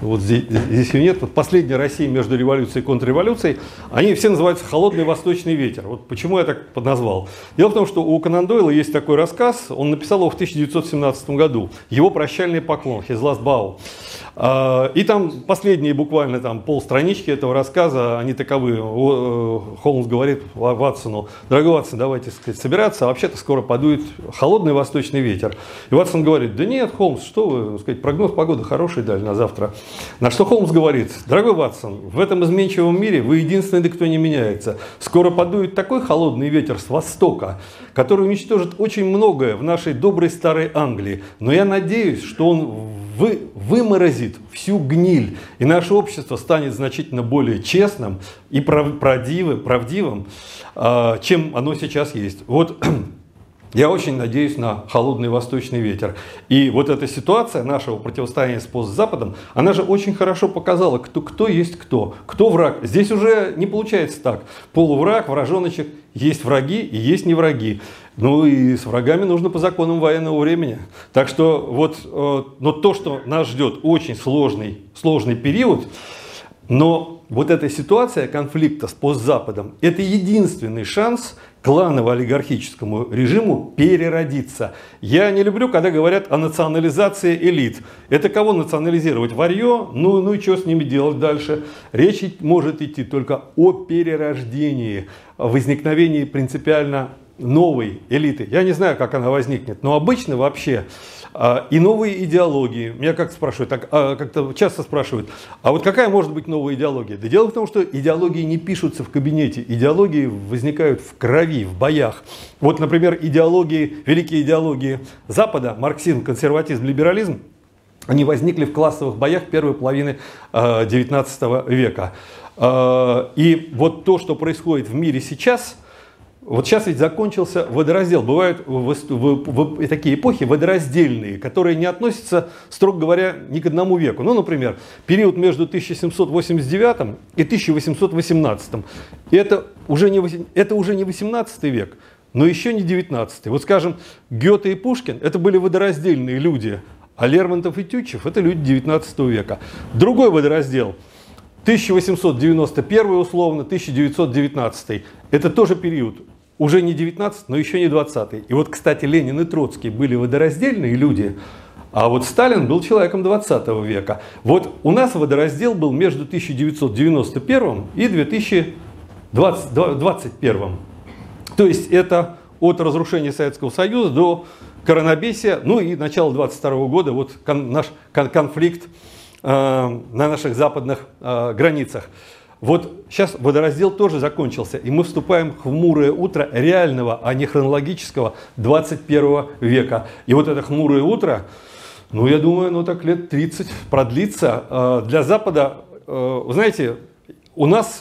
вот здесь ее нет, вот «Последняя Россия между революцией и контрреволюцией», они все называются «Холодный восточный ветер». Вот почему я так подназвал. Дело в том, что у Конан Дойла есть такой рассказ, он написал его в 1917 году, его «Прощальный поклон», «His Last Bow». И там последние буквально там полстранички этого рассказа, они таковы. Холмс говорит Ватсону: дорогой Ватсон, давайте, сказать, собираться, а вообще-то скоро подует холодный восточный ветер. И Ватсон говорит: да нет, Холмс, что вы, сказать, прогноз погоды хороший дали на завтра. На что Холмс говорит: дорогой Ватсон, в этом изменчивом мире вы единственный, кто не меняется. Скоро подует такой холодный ветер с востока, который уничтожит очень многое в нашей доброй старой Англии. Но я надеюсь, что он выморозит всю гниль, и наше общество станет значительно более честным и правдивым, чем оно сейчас есть. Вот я очень надеюсь на холодный восточный ветер. И вот эта ситуация нашего противостояния с постзападом, она же очень хорошо показала, кто есть кто враг. Здесь уже не получается так. Полувраг, вражоночек, есть враги и есть не враги. Ну и с врагами нужно по законам военного времени. Так что вот, но то, что нас ждет, очень сложный период, но вот эта ситуация конфликта с постзападом – это единственный шанс кланово-олигархическому режиму переродиться. Я не люблю, когда говорят о национализации элит. Это кого национализировать? Варьё? Ну и что с ними делать дальше? Речь может идти только о перерождении, о возникновении принципиально новой элиты. Я не знаю, как она возникнет, но обычно вообще и новые идеологии. Меня как-то спрашивают, как-то часто спрашивают, а вот какая может быть новая идеология? Да дело в том, что идеологии не пишутся в кабинете, идеологии возникают в крови, в боях. Вот, например, идеологии, великие идеологии Запада, марксизм, консерватизм, либерализм, они возникли в классовых боях первой половины XIX века. И вот то, что происходит в мире сейчас, вот сейчас ведь закончился водораздел. Бывают такие эпохи водораздельные, которые не относятся, строго говоря, ни к одному веку. Ну, например, период между 1789 и 1818. Это уже не 18 век, но еще не 19. Вот, скажем, Гёте и Пушкин – это были водораздельные люди, а Лермонтов и Тютчев – это люди 19 века. Другой водораздел – 1891 условно, 1919. Это тоже период, уже не 19, но еще не 20. И вот, кстати, Ленин и Троцкий были водораздельные люди, а вот Сталин был человеком 20 века. Вот у нас водораздел был между 1991 и 2021. То есть это от разрушения Советского Союза до коронабесия, ну и начала 22 года, вот наш конфликт на наших западных границах. Вот сейчас водораздел тоже закончился, и мы вступаем в хмурое утро реального, а не хронологического 21 века. И вот это хмурое утро, ну, я думаю, оно так лет 30 продлится. Для Запада, вы знаете, у нас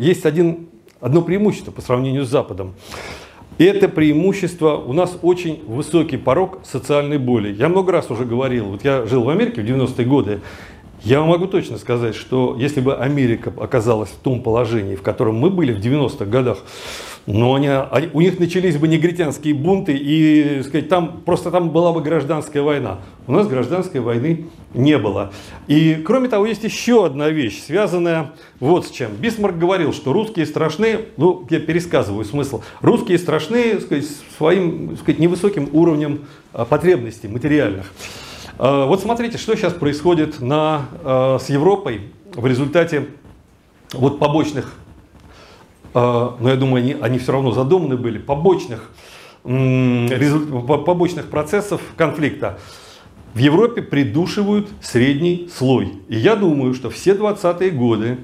есть одно преимущество по сравнению с Западом. Это преимущество, у нас очень высокий порог социальной боли. Я много раз уже говорил, вот я жил в Америке в 90-е годы, я вам могу точно сказать, что если бы Америка оказалась в том положении, в котором мы были в 90-х годах, но у них начались бы негритянские бунты, и, сказать, там была бы гражданская война. У нас гражданской войны не было. И, кроме того, есть еще одна вещь, связанная вот с чем. Бисмарк говорил, что русские страшны, ну, я пересказываю смысл, русские страшны, сказать, своим, сказать, невысоким уровнем потребностей материальных. Вот смотрите, что сейчас происходит с Европой в результате вот побочных но я думаю, они все равно задуманы были, побочных процессов конфликта. В Европе придушивают средний слой. И я думаю, что все 20-е годы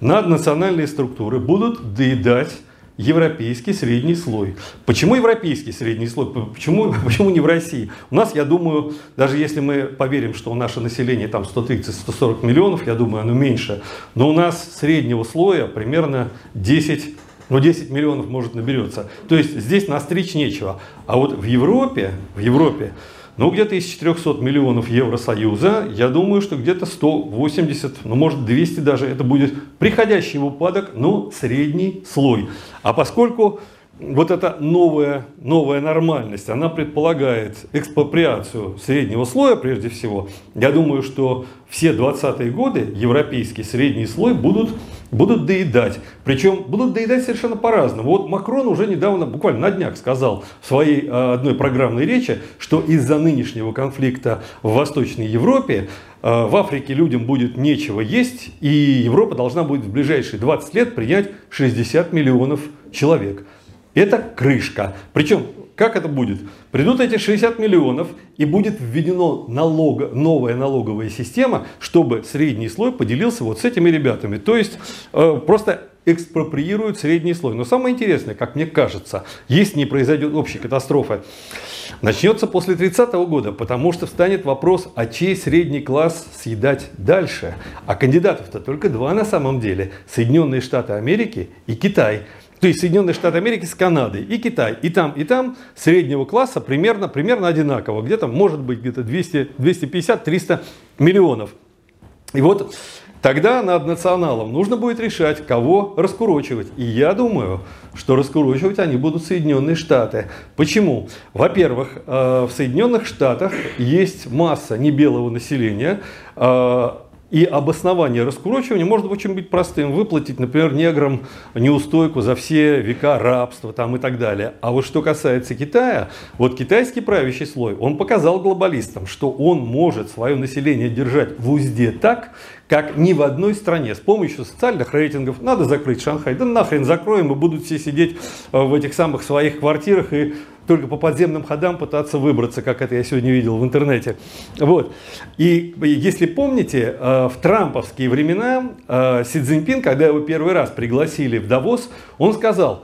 наднациональные структуры будут доедать европейский средний слой. Почему европейский средний слой? Почему не в России? У нас, я думаю, даже если мы поверим, что наше население там 130-140 миллионов, я думаю, оно меньше, но у нас среднего слоя примерно 10 миллионов может наберется. То есть здесь настричь нечего. А вот в Европе ну, где-то из 400 миллионов Евросоюза, я думаю, что где-то 180, ну, может, 200 даже, это будет приходящий в упадок, но средний слой. А поскольку вот эта новая нормальность, она предполагает экспроприацию среднего слоя прежде всего, я думаю, что все 20-е годы европейский средний слой будут доедать. Причем будут доедать совершенно по-разному. Вот Макрон уже недавно, буквально на днях, сказал в своей одной программной речи, что из-за нынешнего конфликта в Восточной Европе в Африке людям будет нечего есть, и Европа должна будет в ближайшие 20 лет принять 60 миллионов человек. Это крышка. Причем, как это будет? Придут эти 60 миллионов, и будет введена новая налоговая система, чтобы средний слой поделился вот с этими ребятами. То есть, просто экспроприируют средний слой. Но самое интересное, как мне кажется, если не произойдет общей катастрофы, начнется после 30-го года, потому что встанет вопрос, а чей средний класс съедать дальше. А кандидатов-то только два на самом деле. Соединенные Штаты Америки и Китай. То есть Соединенные Штаты Америки с Канадой и Китай, и там среднего класса примерно одинаково. Где-то, может быть, где-то 250-300 миллионов. И вот тогда над националом нужно будет решать, кого раскурочивать. И я думаю, что раскурочивать они будут Соединенные Штаты. Почему? Во-первых, в Соединенных Штатах есть масса небелого населения, и обоснование раскурочивания может очень быть простым. Выплатить, например, неграм неустойку за все века рабства там, и так далее. А вот что касается Китая, вот китайский правящий слой, он показал глобалистам, что он может свое население держать в узде так, как ни в одной стране. С помощью социальных рейтингов надо закрыть Шанхай. Да нахрен закроем, и будут все сидеть в этих самых своих квартирах и только по подземным ходам пытаться выбраться, как это я сегодня видел в интернете. Вот. И если помните, в трамповские времена Си Цзиньпин, когда его первый раз пригласили в Давос, он сказал: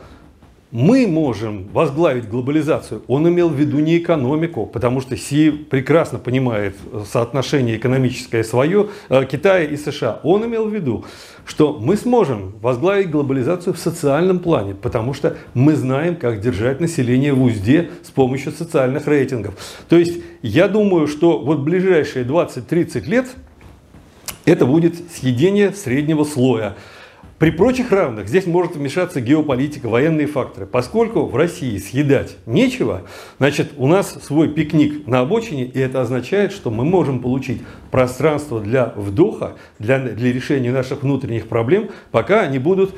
мы можем возглавить глобализацию. Он имел в виду не экономику, потому что Си прекрасно понимает соотношение экономическое свое Китая и США. Он имел в виду, что мы сможем возглавить глобализацию в социальном плане, потому что мы знаем, как держать население в узде с помощью социальных рейтингов. То есть я думаю, что вот ближайшие 20-30 лет это будет съедение среднего слоя. При прочих равных здесь может вмешаться геополитика, военные факторы. Поскольку в России съедать нечего, значит, у нас свой пикник на обочине, и это означает, что мы можем получить пространство для вдоха, для решения наших внутренних проблем, пока они будут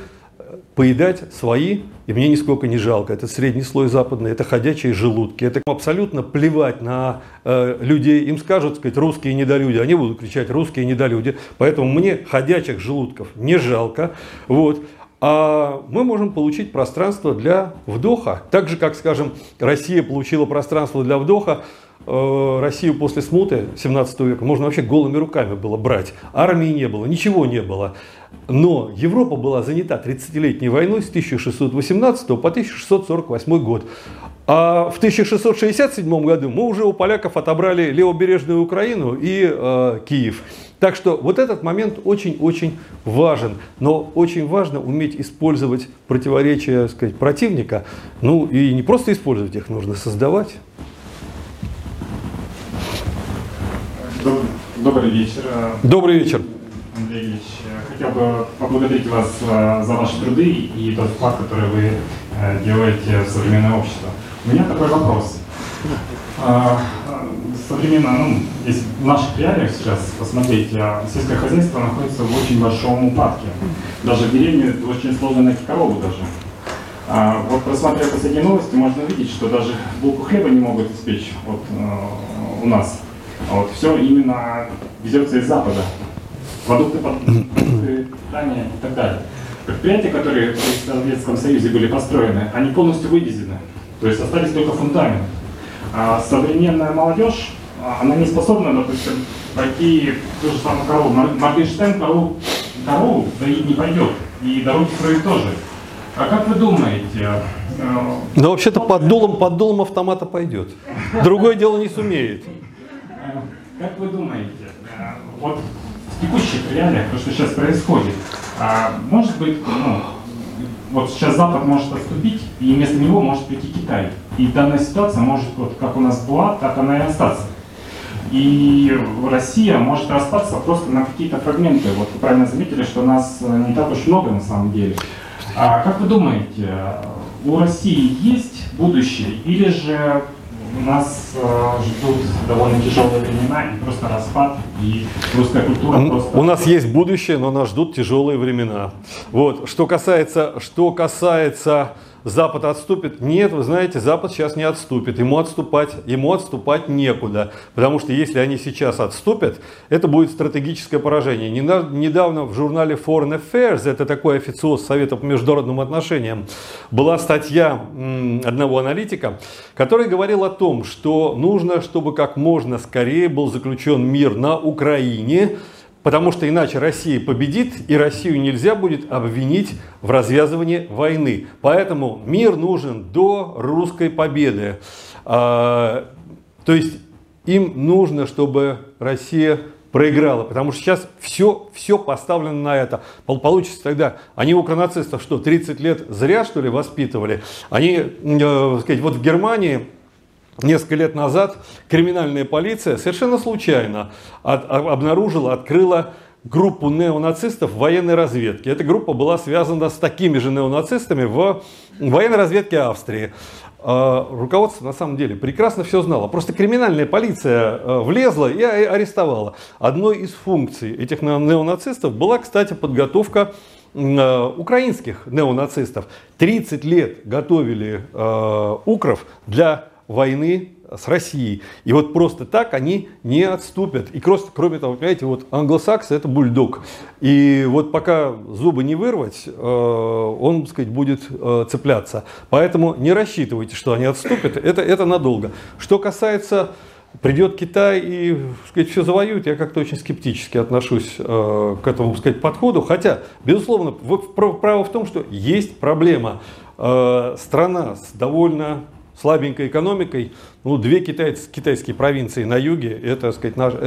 поедать свои, и мне нисколько не жалко, это средний слой западный, это ходячие желудки, это абсолютно плевать на людей, им скажут, сказать, русские недолюди, они будут кричать, русские недолюди, поэтому мне ходячих желудков не жалко, вот. А мы можем получить пространство для вдоха, так же, как, скажем, Россия получила пространство для вдоха. Россию после смуты 17 века можно вообще голыми руками было брать. Армии не было, ничего не было. Но Европа была занята 30-летней войной с 1618 по 1648 год. А в 1667 году мы уже у поляков отобрали левобережную Украину и Киев. Так что вот этот момент очень-очень важен. Но очень важно уметь использовать противоречия, так сказать, противника. Ну и не просто использовать их, нужно создавать. Добрый вечер. Добрый вечер. Андрей Ильич, хотел бы поблагодарить вас за ваши труды и тот вклад, который вы делаете в современное общество. У меня такой вопрос. Современно, ну, если в наших реалиях сейчас посмотреть, сельское хозяйство находится в очень большом упадке. Даже в деревне очень сложно найти корову даже. Вот просматривая последние новости, можно увидеть, что даже булку хлеба не могут испечь вот, у нас. Вот, все именно везется из Запада. Продукты питания и так далее. Предприятия, которые в Советском Союзе были построены, они полностью вывезены. То есть остались только фундаменты. А современная молодежь, она не способна, допустим, пойти ту же самую корову. Моргенштерн корову да и не пойдет. И дороги строит тоже. А как вы думаете? Да вообще-то под дулом автомата пойдет. Другое дело не сумеет. Как вы думаете, вот в текущих реалиях, то, что сейчас происходит, может быть, вот сейчас Запад может отступить, и вместо него может прийти Китай. И данная ситуация может, вот как у нас была, так она и остаться. И Россия может распаться просто на какие-то фрагменты. Вот вы правильно заметили, что нас не так уж много на самом деле. А как вы думаете, у России есть будущее, или же нас ждут довольно тяжелые времена и просто распад, и русская культура просто... У нас есть будущее, но нас ждут тяжелые времена. Вот. Что касается Запад отступит? Нет, вы знаете, Запад сейчас не отступит. Ему отступать некуда. Потому что если они сейчас отступят, это будет стратегическое поражение. Недавно в журнале Foreign Affairs, это такой официоз Совета по международным отношениям, была статья одного аналитика, который говорил о том, что нужно, чтобы как можно скорее был заключен мир на Украине, потому что иначе Россия победит, и Россию нельзя будет обвинить в развязывании войны. Поэтому мир нужен до русской победы. То есть им нужно, чтобы Россия проиграла, потому что сейчас все поставлено на это. Получится тогда, они укронацистов что, 30 лет зря что ли воспитывали? Они, вот в Германии... Несколько лет назад криминальная полиция совершенно случайно открыла группу неонацистов в военной разведке. Эта группа была связана с такими же неонацистами в военной разведке Австрии. Руководство на самом деле прекрасно все знало. Просто криминальная полиция влезла и арестовала. Одной из функций этих неонацистов была, кстати, подготовка украинских неонацистов. 30 лет готовили укров для войны с Россией. И вот просто так они не отступят. И просто, кроме того, понимаете, вот англосаксы — это бульдог. И вот пока зубы не вырвать, он, так сказать, будет цепляться. Поэтому не рассчитывайте, что они отступят. Это надолго. Что касается, придет Китай и, так сказать, все завоюет, я как-то очень скептически отношусь к этому, так сказать, подходу. Хотя, безусловно, право в том, что есть проблема. Страна с довольно слабенькой экономикой, две китайские провинции на юге, это, так сказать, наша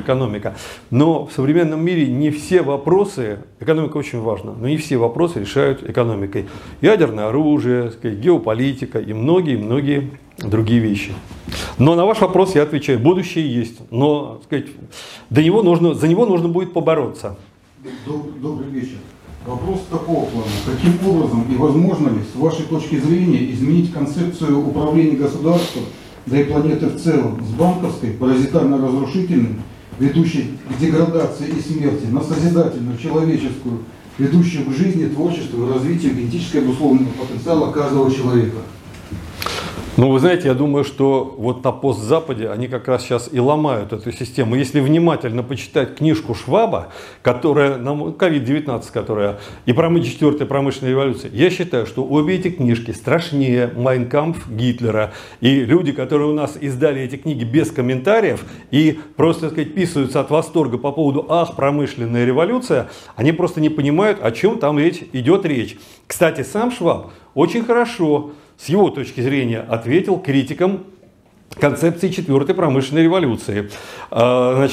экономика. Но в современном мире не все вопросы, экономика очень важна, но не все вопросы решают экономикой. Ядерное оружие, сказать, геополитика и многие-многие другие вещи. Но на ваш вопрос я отвечаю, будущее есть, но, сказать, за него нужно будет побороться. Добрый вечер. Вопрос такого плана. Каким образом и возможно ли, с вашей точки зрения, изменить концепцию управления государством, да и планеты в целом, с банковской, паразитально-разрушительной, ведущей к деградации и смерти, на созидательную, человеческую, ведущую к жизни, творчеству и развитию генетически обусловленного потенциала каждого человека? Вы знаете, я думаю, что вот на постзападе они как раз сейчас и ломают эту систему. Если внимательно почитать книжку Шваба, которая, COVID-19, которая и четвертая промышленная революция, я считаю, что обе эти книжки страшнее «Mein Kampf» Гитлера. И люди, которые у нас издали эти книги без комментариев и просто, так сказать, писаются от восторга по поводу «Ах, промышленная революция», они просто не понимают, о чем там идет речь. Кстати, сам Шваб очень хорошо, с его точки зрения, ответил критикам концепции четвертой промышленной революции. Он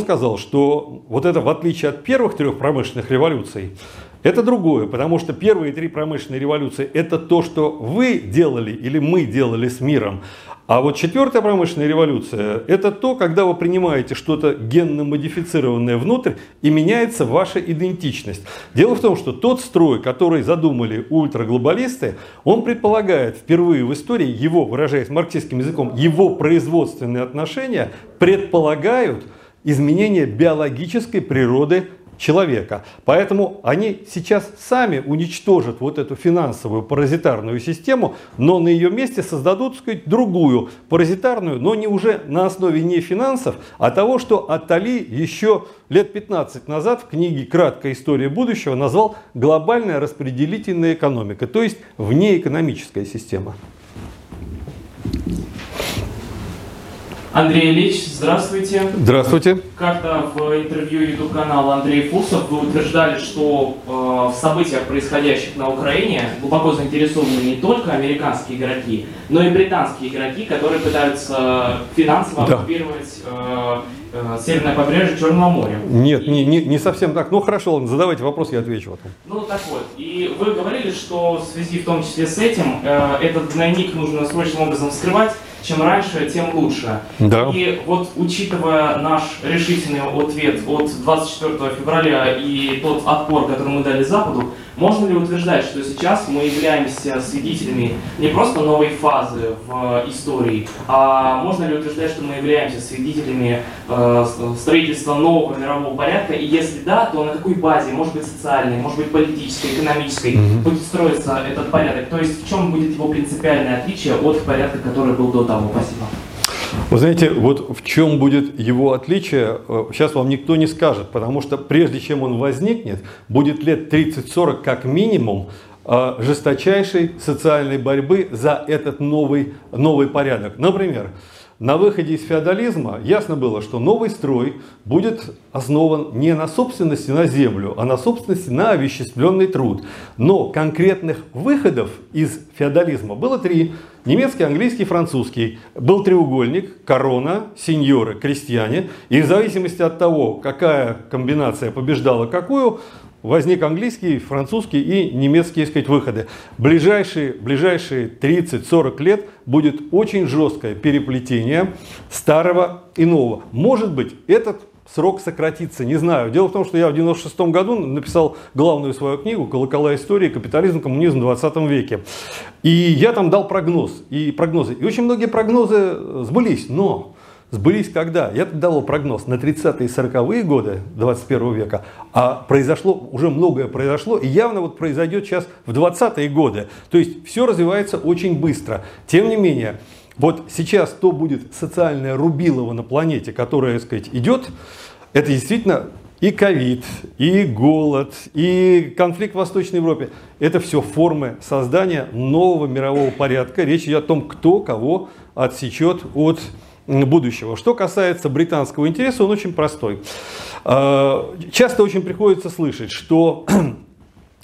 сказал, что вот это, в отличие от первых трех промышленных революций, это другое, потому что первые три промышленные революции – это то, что вы делали или мы делали с миром. А вот четвертая промышленная революция – это то, когда вы принимаете что-то генно-модифицированное внутрь и меняется ваша идентичность. Дело в том, что тот строй, который задумали ультраглобалисты, он предполагает впервые в истории, его, выражаясь марксистским языком, его производственные отношения предполагают изменение биологической природы человека. Поэтому они сейчас сами уничтожат вот эту финансовую паразитарную систему, но на ее месте создадут, так сказать, другую паразитарную, но не уже на основе не финансов, а того, что Аттали еще лет 15 назад в книге «Краткая история будущего» назвал глобальная распределительная экономика, то есть внеэкономическая система. Андрей Ильич, здравствуйте. Здравствуйте. Как-то в интервью YouTube-канала Андрея Фурсова вы утверждали, что в событиях, происходящих на Украине, глубоко заинтересованы не только американские игроки, но и британские игроки, которые пытаются финансово оккупировать северное побережье Черного моря. Нет, не совсем так. Ну хорошо, ладно, задавайте вопрос, я отвечу потом. Ну так вот, и вы говорили, что в связи в том числе с этим этот двойник нужно срочным образом вскрывать. Чем раньше, тем лучше. Да. И вот, учитывая наш решительный ответ от 24 февраля и тот отпор, который мы дали Западу, можно ли утверждать, что сейчас мы являемся свидетелями не просто новой фазы в истории, а можно ли утверждать, что мы являемся свидетелями строительства нового мирового порядка? И если да, то на какой базе, может быть социальной, может быть политической, экономической, будет строиться этот порядок? То есть в чем будет его принципиальное отличие от порядка, который был до того? Спасибо. Вы знаете, вот в чем будет его отличие, сейчас вам никто не скажет, потому что прежде чем он возникнет, будет лет 30-40 как минимум жесточайшей социальной борьбы за этот новый порядок. Например, на выходе из феодализма ясно было, что новый строй будет основан не на собственности на землю, а на собственности на овеществленный труд. Но конкретных выходов из феодализма было три. Немецкий, английский, французский. Был треугольник: корона, сеньоры, крестьяне. И в зависимости от того, какая комбинация побеждала какую, возник английский, французский и немецкие, так сказать, выходы. Ближайшие 30-40 лет будет очень жесткое переплетение старого и нового. Может быть, этот срок сократится, не знаю. Дело в том, что я в 96-м году написал главную свою книгу «Колокола истории. Капитализм, коммунизм в 20 веке». И я там дал прогнозы. И очень многие прогнозы сбылись, но... Сбылись когда? Я давал прогноз на 30-е и 40-е годы 21 века, а произошло, уже многое произошло, и явно вот произойдет сейчас в 20-е годы. То есть все развивается очень быстро. Тем не менее, вот сейчас то будет социальное рубилово на планете, которое, так сказать, идет, это действительно... И ковид, и голод, и конфликт в Восточной Европе. Это все формы создания нового мирового порядка. Речь идет о том, кто кого отсечет от будущего. Что касается британского интереса, он очень простой. Часто очень приходится слышать, что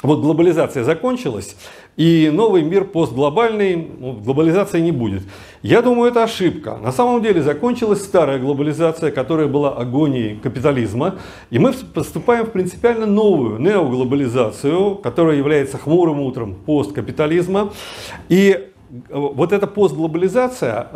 вот глобализация закончилась, и новый мир постглобальный, глобализации не будет. Я думаю, это ошибка. На самом деле закончилась старая глобализация, которая была агонией капитализма. И мы поступаем в принципиально новую неоглобализацию, которая является хмурым утром посткапитализма. И вот эта постглобализация,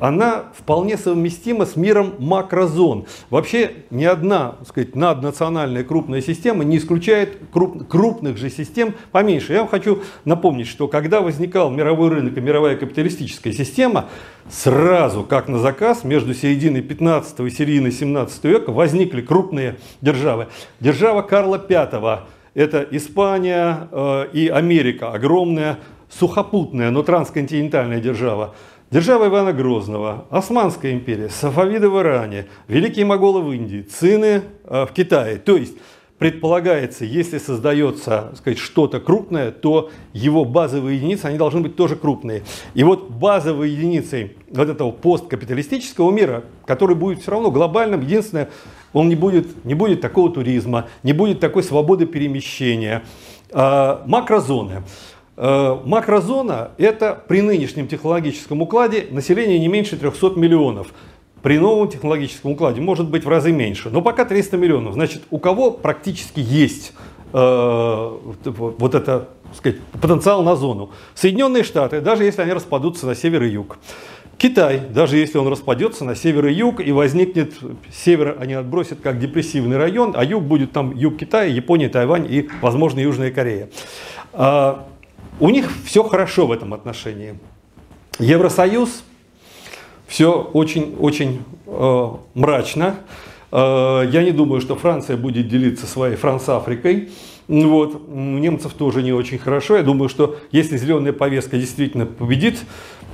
она вполне совместима с миром макрозон. Вообще ни одна, так сказать, наднациональная крупная система не исключает крупных же систем поменьше. Я вам хочу напомнить, что когда возникал мировой рынок и мировая капиталистическая система, сразу, как на заказ, между серединой 15 и серединой 17 века возникли крупные державы. Держава Карла V – это Испания и Америка, огромная сухопутная, но трансконтинентальная держава, держава Ивана Грозного, Османская империя, Сафавиды в Иране, великие моголы в Индии, цины в Китае. То есть предполагается, если создается, так сказать, что-то крупное, то его базовые единицы, они должны быть тоже крупные. И вот базовые единицы вот этого посткапиталистического мира, который будет все равно глобальным, единственное, он не будет такого туризма, не будет такой свободы перемещения. Макрозоны. Макрозона – это при нынешнем технологическом укладе население не меньше 300 миллионов. При новом технологическом укладе может быть в разы меньше, но пока 300 миллионов. Значит, у кого практически есть вот это, так сказать, потенциал на зону? Соединенные Штаты, даже если они распадутся на север и юг. Китай, даже если он распадется на север и юг, и возникнет, север они отбросят как депрессивный район, а юг будет там юг Китая, Япония, Тайвань и, возможно, Южная Корея. У них все хорошо в этом отношении. Евросоюз, все очень-очень мрачно. Я не думаю, что Франция будет делиться своей Франц-Африкой. Вот. У немцев тоже не очень хорошо. Я думаю, что если зеленая повестка действительно победит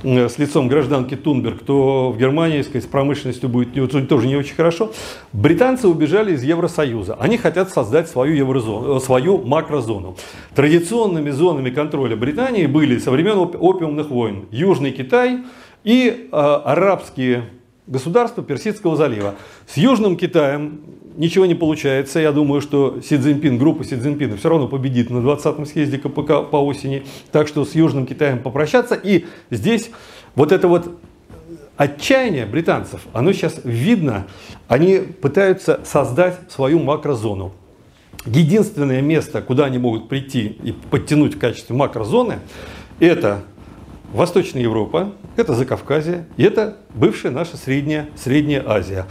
с лицом гражданки Тунберг, то в Германии, сказать, с промышленностью будет тоже не очень хорошо. Британцы убежали из Евросоюза. Они хотят создать свою еврозону, свою макрозону. Традиционными зонами контроля Британии были со времен опиумных войн Южный Китай и арабские государства Персидского залива. С Южным Китаем ничего не получается. Я думаю, что Си Цзиньпин, группа Си Цзиньпина все равно победит на 20-м съезде КПК по осени. Так что с Южным Китаем попрощаться. И здесь вот это вот отчаяние британцев, оно сейчас видно. Они пытаются создать свою макрозону. Единственное место, куда они могут прийти и подтянуть в качестве макрозоны, это Восточная Европа, это Закавказье, и это бывшая наша Средняя Азия.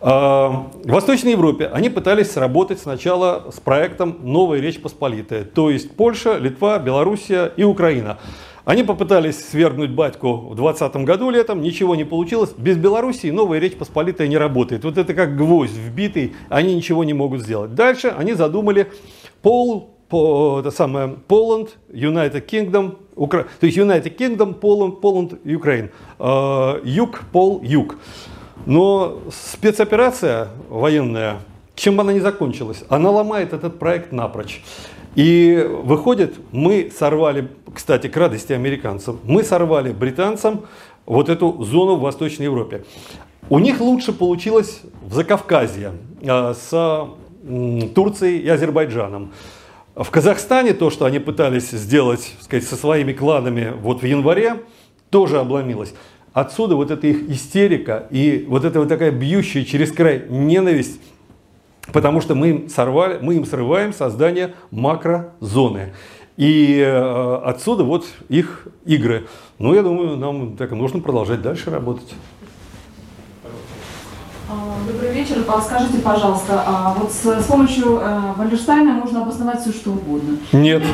В Восточной Европе они пытались сработать сначала с проектом «Новая Речь Посполитая», то есть Польша, Литва, Белоруссия и Украина. Они попытались свергнуть батьку в 2020 году летом, ничего не получилось. Без Белоруссии новая Речь Посполитая не работает. Вот это как гвоздь вбитый, они ничего не могут сделать. Дальше они задумали Poland, United Kingdom, то есть United Kingdom, Poland, Ukraine, юг, юг. Но спецоперация военная, чем бы она ни закончилась, она ломает этот проект напрочь. И выходит, мы сорвали, кстати, к радости американцам, мы сорвали британцам вот эту зону в Восточной Европе. У них лучше получилось в Закавказье с Турцией и Азербайджаном. В Казахстане то, что они пытались сделать, так сказать, со своими кланами вот в январе, тоже обломилось. Отсюда вот эта их истерика и вот эта вот такая бьющая через край ненависть, потому что мы им срываем создание макрозоны. И отсюда вот их игры. Ну, я думаю, нам так нужно продолжать дальше работать. Добрый вечер. Подскажите, пожалуйста, вот с помощью Валерстайна можно обосновать все, что угодно? Нет,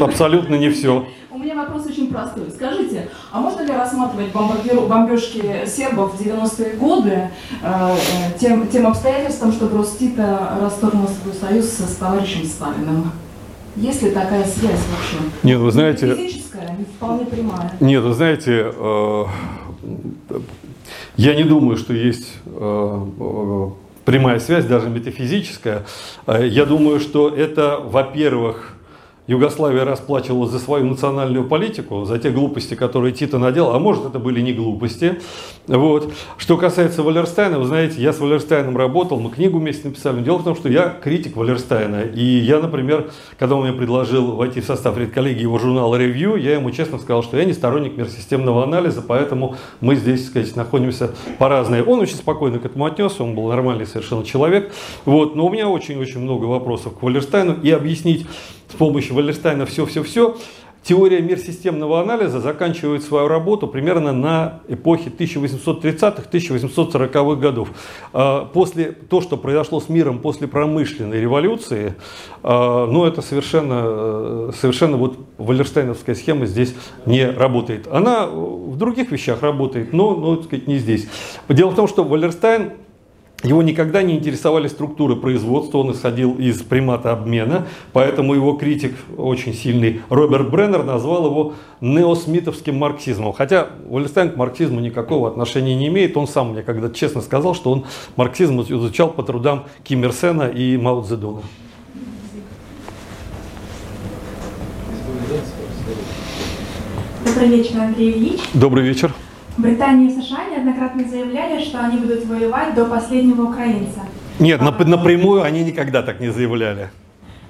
абсолютно не все. У меня вопрос очень простой. Скажите, а можно ли рассматривать бомбежки сербов в 90-е годы тем обстоятельством, что Гростита расторгнул союз с товарищем Сталиным? Есть ли такая связь вообще? Нет, вы знаете... Не физическая, не вполне прямая. Нет, вы знаете... Я не думаю, что есть прямая связь, даже метафизическая. Я думаю, что это, во-первых, Югославия расплачивалась за свою национальную политику, за те глупости, которые Тита наделал, а может, это были не глупости. Вот. Что касается Валерстайна, вы знаете, я с Валерстайном работал, мы книгу вместе написали. Дело в том, что я критик Валерстайна, и я, например, когда он мне предложил войти в состав редколлегии его журнала «Ревью», я ему честно сказал, что я не сторонник мирсистемного анализа, поэтому мы здесь, так сказать, находимся по разные. Он очень спокойно к этому отнесся, он был нормальный совершенно человек. Вот. Но у меня очень-очень много вопросов к Валерстайну, и объяснить с помощью Валерстайна все-все-все. Теория мирсистемного анализа заканчивает свою работу примерно на эпохе 1830-1840-х годов. После того, что произошло с миром после промышленной революции, ну, это совершенно вот валерстайновская схема здесь не работает. Она в других вещах работает, но так сказать, не здесь. Дело в том, что Валерстайн, его никогда не интересовали структуры производства, он исходил из примата обмена, поэтому его критик, очень сильный Роберт Бреннер, назвал его неосмитовским марксизмом. Хотя Валерстайн к марксизму никакого отношения не имеет, он сам мне когда-то честно сказал, что он марксизм изучал по трудам Ким Ир Сена и Мао Цзэдуна. Добрый вечер, Андрей Ильич. Добрый вечер. Британия и США неоднократно заявляли, что они будут воевать до последнего украинца. Нет, напрямую они никогда так не заявляли.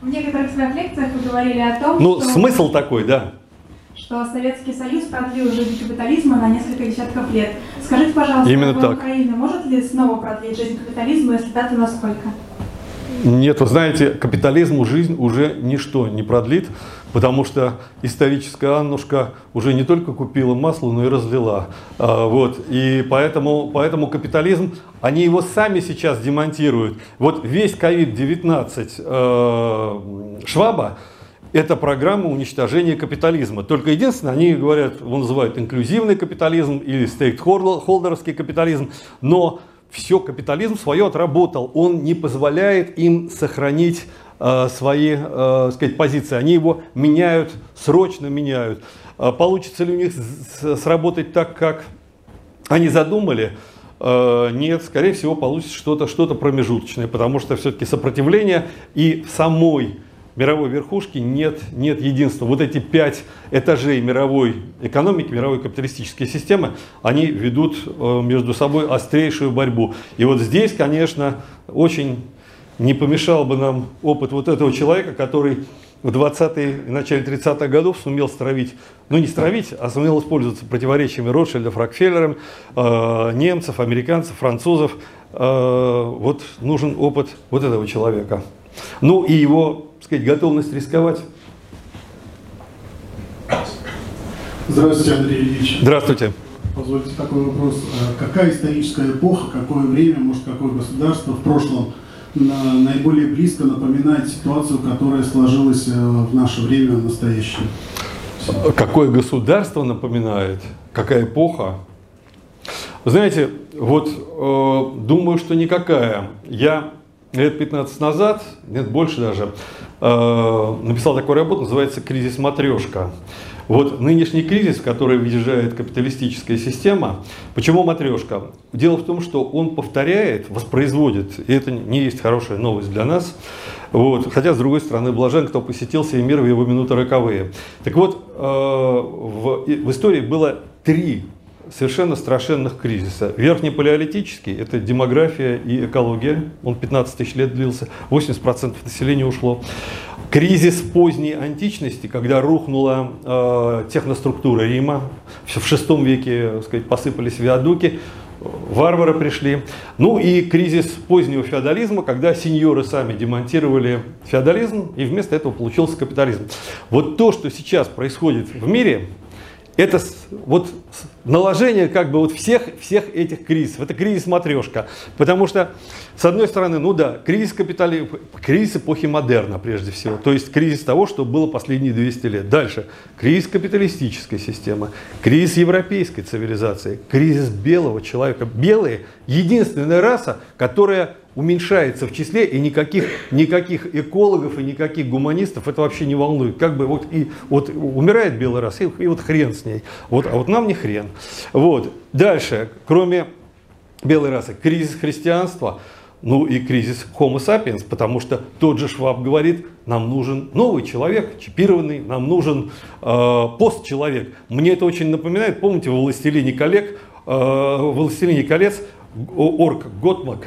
В некоторых своих лекциях вы говорили о том, что... смысл такой, да. Что Советский Союз продлил жизнь капитализма на несколько десятков лет. Скажите, пожалуйста, Украина может ли снова продлить жизнь капитализма, если да, то насколько? Нет, вы знаете, капитализму жизнь уже ничто не продлит, потому что историческая Аннушка уже не только купила масло, но и разлила. Вот. И поэтому капитализм, они его сами сейчас демонтируют. Вот весь COVID-19 Шваба — это программа уничтожения капитализма. Только единственное, они говорят, его называют инклюзивный капитализм или стейкхолдерский капитализм, но Все, капитализм свое отработал, он не позволяет им сохранить свои, сказать, позиции, они его меняют, срочно меняют. Получится ли у них сработать так, как они задумали? Нет, скорее всего, получится что-то промежуточное, потому что все-таки сопротивление и в самой мировой верхушки нет единства. Вот эти 5 этажей мировой экономики, мировой капиталистической системы, они ведут между собой острейшую борьбу. И вот здесь, конечно, очень не помешал бы нам опыт вот этого человека, который в 20-е и начале 30-х годов сумел стравить, ну не стравить, а сумел воспользоваться противоречиями Ротшильдов, Рокфеллером, немцев, американцев, французов. Вот нужен опыт вот этого человека. Ну и его, так сказать, готовность рисковать. Здравствуйте, Андрей Ильич. Здравствуйте. Позвольте такой вопрос. Какая историческая эпоха, какое время, может, какое государство в прошлом наиболее близко напоминает ситуацию, которая сложилась в наше время, в настоящее? Какое государство напоминает? Какая эпоха? Знаете, вот думаю, что никакая. Я лет 15 назад, нет, больше даже, написал такую работу, называется «Кризис матрешка». Вот нынешний кризис, в который въезжает капиталистическая система, почему матрешка? Дело в том, что он повторяет, воспроизводит, и это не есть хорошая новость для нас. Вот. Хотя, с другой стороны, блажен, кто посетил сей мир в его минуты роковые. Так вот, в истории было 3 совершенно страшенных кризиса. Верхнепалеолитический – это демография и экология, он 15 тысяч лет длился, 80% населения ушло. Кризис поздней античности, когда рухнула техноструктура Рима, в VI веке, так сказать, посыпались виадуки, варвары пришли. Ну и кризис позднего феодализма, когда сеньоры сами демонтировали феодализм, и вместо этого получился капитализм. Вот то, что сейчас происходит в мире, это вот наложение как бы вот всех этих кризисов. Это кризис-матрешка. Потому что, с одной стороны, ну да, кризис капитализма, кризис эпохи модерна прежде всего. То есть кризис того, что было последние 200 лет. Дальше. Кризис капиталистической системы, кризис европейской цивилизации, кризис белого человека. Белые – единственная раса, которая уменьшается в числе, и никаких экологов и никаких гуманистов это вообще не волнует. Как бы вот и вот умирает белая раса, и вот хрен с ней. Вот, а вот нам не хрен. Вот. Дальше, кроме белой расы, кризис христианства, ну и кризис Homo sapiens, потому что тот же Шваб говорит, нам нужен новый человек, чипированный, нам нужен постчеловек. Мне это очень напоминает, помните, во «Властелине колец» орк Готмак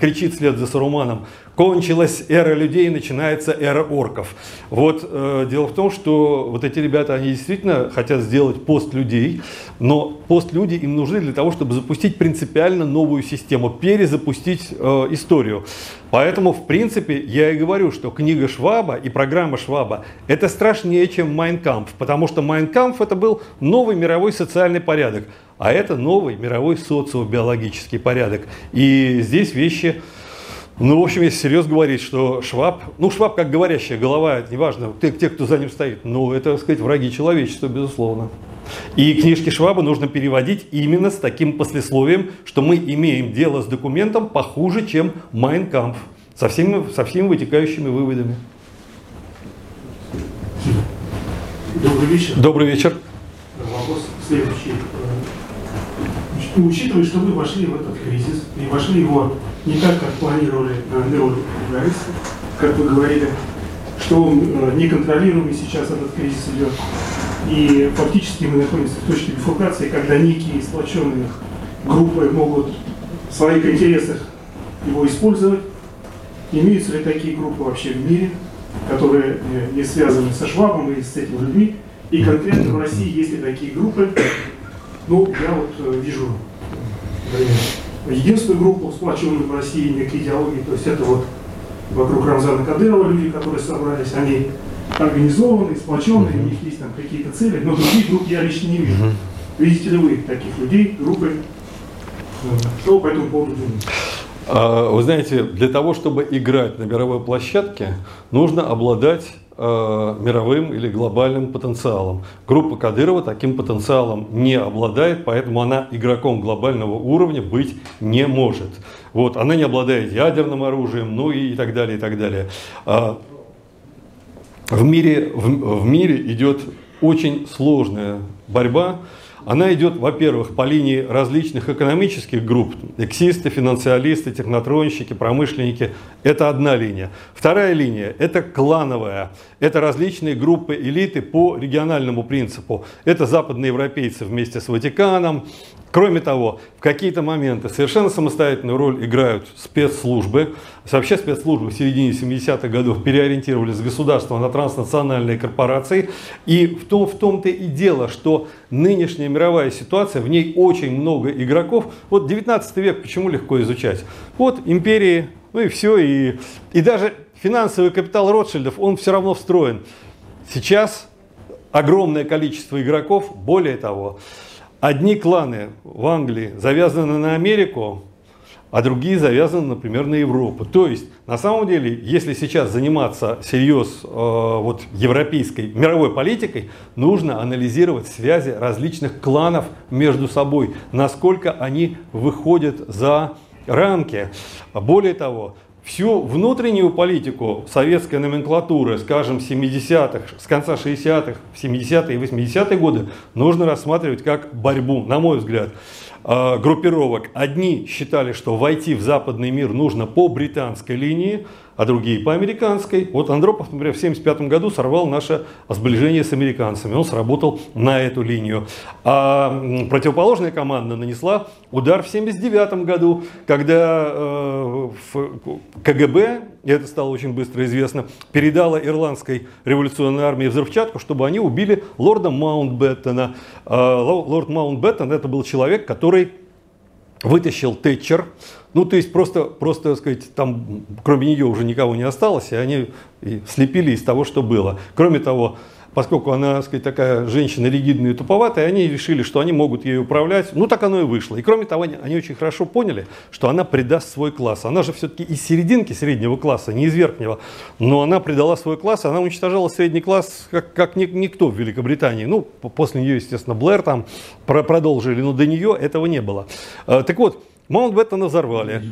кричит вслед за Саруманом: кончилась эра людей, начинается эра орков. Вот дело в том, что вот эти ребята, они действительно хотят сделать постлюдей, но постлюди им нужны для того, чтобы запустить принципиально новую систему, перезапустить историю. Поэтому, в принципе, я и говорю, что книга Шваба и программа Шваба – это страшнее, чем «Майн кампф», потому что «Майн кампф» – это был новый мировой социальный порядок, а это новый мировой социобиологический порядок. И здесь вещи… Ну, в общем, если серьезно говорить, что Шваб, ну, Шваб как говорящая голова, это неважно, те, кто за ним стоит, ну, это, так сказать, враги человечества, безусловно. И книжки Шваба нужно переводить именно с таким послесловием, что мы имеем дело с документом похуже, чем «Майн кампф», со всеми вытекающими выводами. Добрый вечер. Добрый вечер. Вопрос следующий. Учитывая, что вы вошли в этот кризис, и вошли его не так, как планировали неолибералисты, как вы говорили, что он неконтролируемый сейчас этот кризис идет, и фактически мы находимся в точке бифуркации, когда некие сплоченные группы могут в своих интересах его использовать. Имеются ли такие группы вообще в мире, которые не связаны со Швабом и с этими людьми, и конкретно в России есть ли такие группы? Ну, я вот вижу, например, единственную группу, сплоченную в России некой идеологии, то есть это вот вокруг Рамзана Кадырова люди, которые собрались, они организованные, сплоченные, у них есть там какие-то цели, но других групп я лично не вижу. Видите ли вы таких людей, группы? Что по этому поводу думаете? Вы знаете, для того, чтобы играть на мировой площадке, нужно обладать мировым или глобальным потенциалом. Группа Кадырова таким потенциалом не обладает, поэтому она игроком глобального уровня быть не может. Вот, она не обладает ядерным оружием, ну и так далее, и так далее. В мире идет очень сложная борьба. Она идет, во-первых, по линии различных экономических групп. Эксисты, финансиалисты, технотронщики, промышленники. Это одна линия. Вторая линия – это клановая. Это различные группы элиты по региональному принципу. Это западноевропейцы вместе с Ватиканом. Кроме того, в какие-то моменты совершенно самостоятельную роль играют спецслужбы. Вообще спецслужбы в середине 70-х годов переориентировались с государства на транснациональные корпорации. И в том-то и дело, что нынешняя мировая ситуация, в ней очень много игроков. Вот 19 век почему легко изучать? Вот империи, ну и все. И даже финансовый капитал Ротшильдов, он все равно встроен. Сейчас огромное количество игроков, более того... Одни кланы в Англии завязаны на Америку, а другие завязаны, например, на Европу. То есть, на самом деле, если сейчас заниматься всерьез вот, европейской мировой политикой, нужно анализировать связи различных кланов между собой, насколько они выходят за рамки. Более того, всю внутреннюю политику советской номенклатуры, скажем, 70-х, с конца 60-х, 70-е и 80-е годы нужно рассматривать как борьбу, на мой взгляд, группировок. Одни считали, что войти в западный мир нужно по британской линии, а другие по американской. Вот Андропов, например, в 1975 году сорвал наше сближение с американцами. Он сработал на эту линию. А противоположная команда нанесла удар в 1979 году, когда КГБ, и это стало очень быстро известно, передала ирландской революционной армии взрывчатку, чтобы они убили лорда Маунтбеттена. Лорд Маунтбеттен – это был человек, который вытащил Тэтчер. Ну, то есть просто, так сказать, там кроме нее уже никого не осталось, и они слепили из того, что было. Кроме того, поскольку она, так сказать, такая женщина ригидная и туповатая, они решили, что они могут ей управлять. Ну, так оно и вышло. И кроме того, они очень хорошо поняли, что она предаст свой класс. Она же все-таки из серединки среднего класса, не из верхнего. Но она предала свой класс, она уничтожала средний класс, как никто в Великобритании. Ну, после нее, естественно, Блэр там продолжили, но до нее этого не было. Так вот, Маунтбеттена взорвали.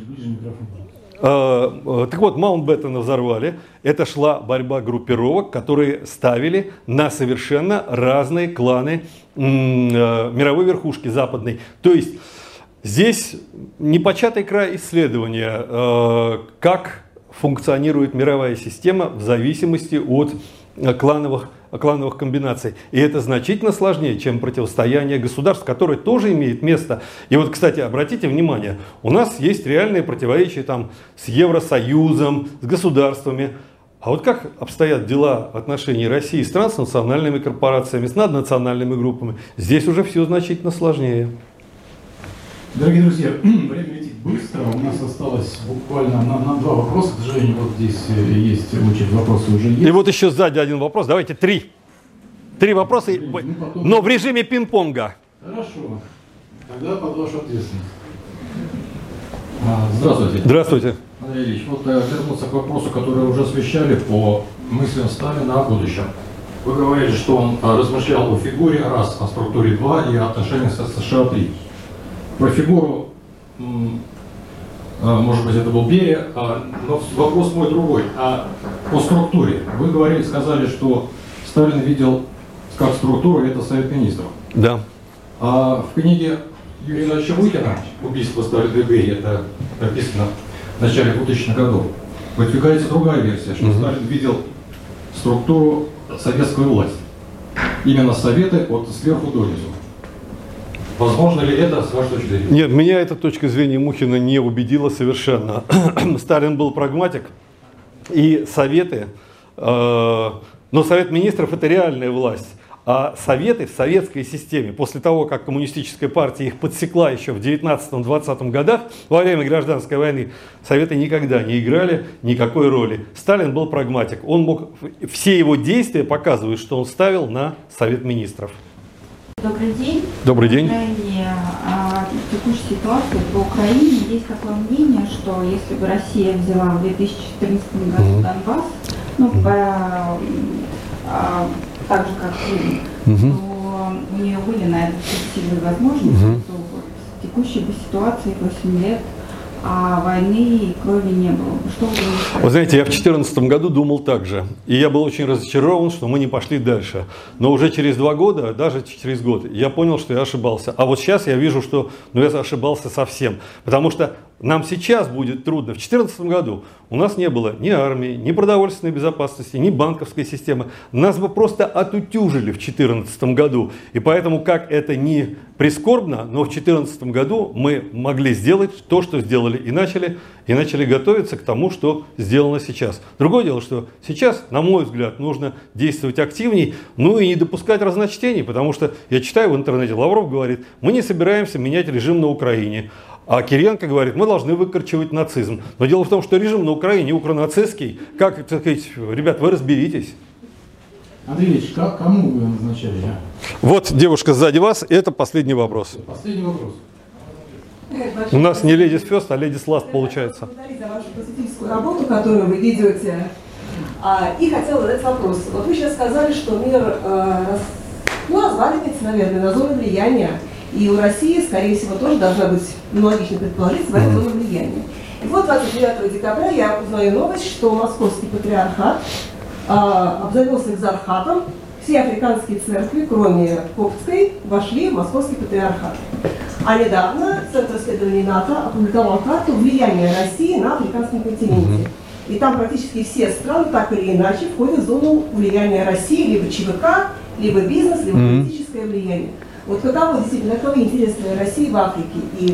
Так вот, Маунтбеттена взорвали. Это шла борьба группировок, которые ставили на совершенно разные кланы мировой верхушки западной. То есть здесь непочатый край исследования, как функционирует мировая система в зависимости от клановых комбинаций. И это значительно сложнее, чем противостояние государств, которое тоже имеет место. И вот, кстати, обратите внимание, у нас есть реальные противоречия там, с Евросоюзом, с государствами. А вот как обстоят дела в отношении России с транснациональными корпорациями, с наднациональными группами? Здесь уже все значительно сложнее. Дорогие друзья, время летит быстро. У нас осталось буквально на два вопроса. К сожалению, вот здесь есть очередь, вопросы уже есть. И вот еще сзади один вопрос. Давайте три. Три вопроса, но в режиме пинг-понга. Хорошо. Тогда под вашу ответственность. Здравствуйте. Здравствуйте. Андрей Ильич, вот вернуться к вопросу, который уже освещали по мыслям Сталина о будущем. Вы говорили, что он размышлял о фигуре раз, о структуре 2 и о отношениях с США 3. Про фигуру, может быть, это был Берия, но вопрос мой другой. А по структуре. Вы говорили, сказали, что Сталин видел как структуру, это Совет Министров. Да. А в книге Юрия Ильича Быкина «Убийство Сталина и Берии», это написано в начале 2000-х годов, выдвигается другая версия, что Сталин видел структуру советской власти. Именно советы от сверху донизу. Возможно ли это с вашей точки зрения? Нет, меня эта точка зрения Мухина не убедила совершенно. Сталин был прагматик, и советы, но Совет Министров – это реальная власть. А советы в советской системе, после того, как коммунистическая партия их подсекла еще в 19-20 годах, во время гражданской войны, советы никогда не играли никакой роли. Сталин был прагматик. Он мог, все его действия показывают, что он ставил на Совет Министров. Добрый день. Добрый день. Текущая ситуация по Украине. Есть такое мнение, что если бы Россия взяла в 2014 году Донбасс, так же, как и, то у нее были на это сильные возможности, то вот в текущей бы ситуации 8 лет, а войны и крови не было. Что вы думаете? Вы знаете, я в 2014 году думал так же. И я был очень разочарован, что мы не пошли дальше. Но уже через 2 года, даже через год, я понял, что я ошибался. А вот сейчас я вижу, что я ошибался совсем. Потому что нам сейчас будет трудно. В 2014 году у нас не было ни армии, ни продовольственной безопасности, ни банковской системы. Нас бы просто отутюжили в 2014 году. И поэтому, как это ни прискорбно, но в 2014 году мы могли сделать то, что сделали, и начали готовиться к тому, что сделано сейчас. Другое дело, что сейчас, на мой взгляд, нужно действовать активней, ну и не допускать разночтений, потому что я читаю в интернете, Лавров говорит, мы не собираемся менять режим на Украине. А Кириенко говорит, мы должны выкорчевать нацизм. Но дело в том, что режим на Украине укронацистский. Как, так сказать, ребят, вы разберитесь. Андрей Ильич, кому вы назначали? Вот девушка сзади вас, это последний вопрос. Последний вопрос. У нас не ladies first, а ladies last получается. Благодарю за вашу просветительскую работу, которую вы ведете. И хотела задать вопрос. Вот вы сейчас сказали, что мир разваливается, наверное, на зону влияния. И у России, скорее всего, тоже должна быть, логично предположить, своя зона влияния. И вот 29 декабря я узнаю новость, что московский патриархат обзавелся экзархатом. Все африканские церкви, кроме коптской, вошли в московский патриархат. А недавно Центр исследований НАТО опубликовал карту влияния России на африканском континенте. И там практически все страны так или иначе входят в зону влияния России, либо ЧВК, либо бизнес, либо политическое влияние. Вот каково действительно, каково интересное России в Африке? И...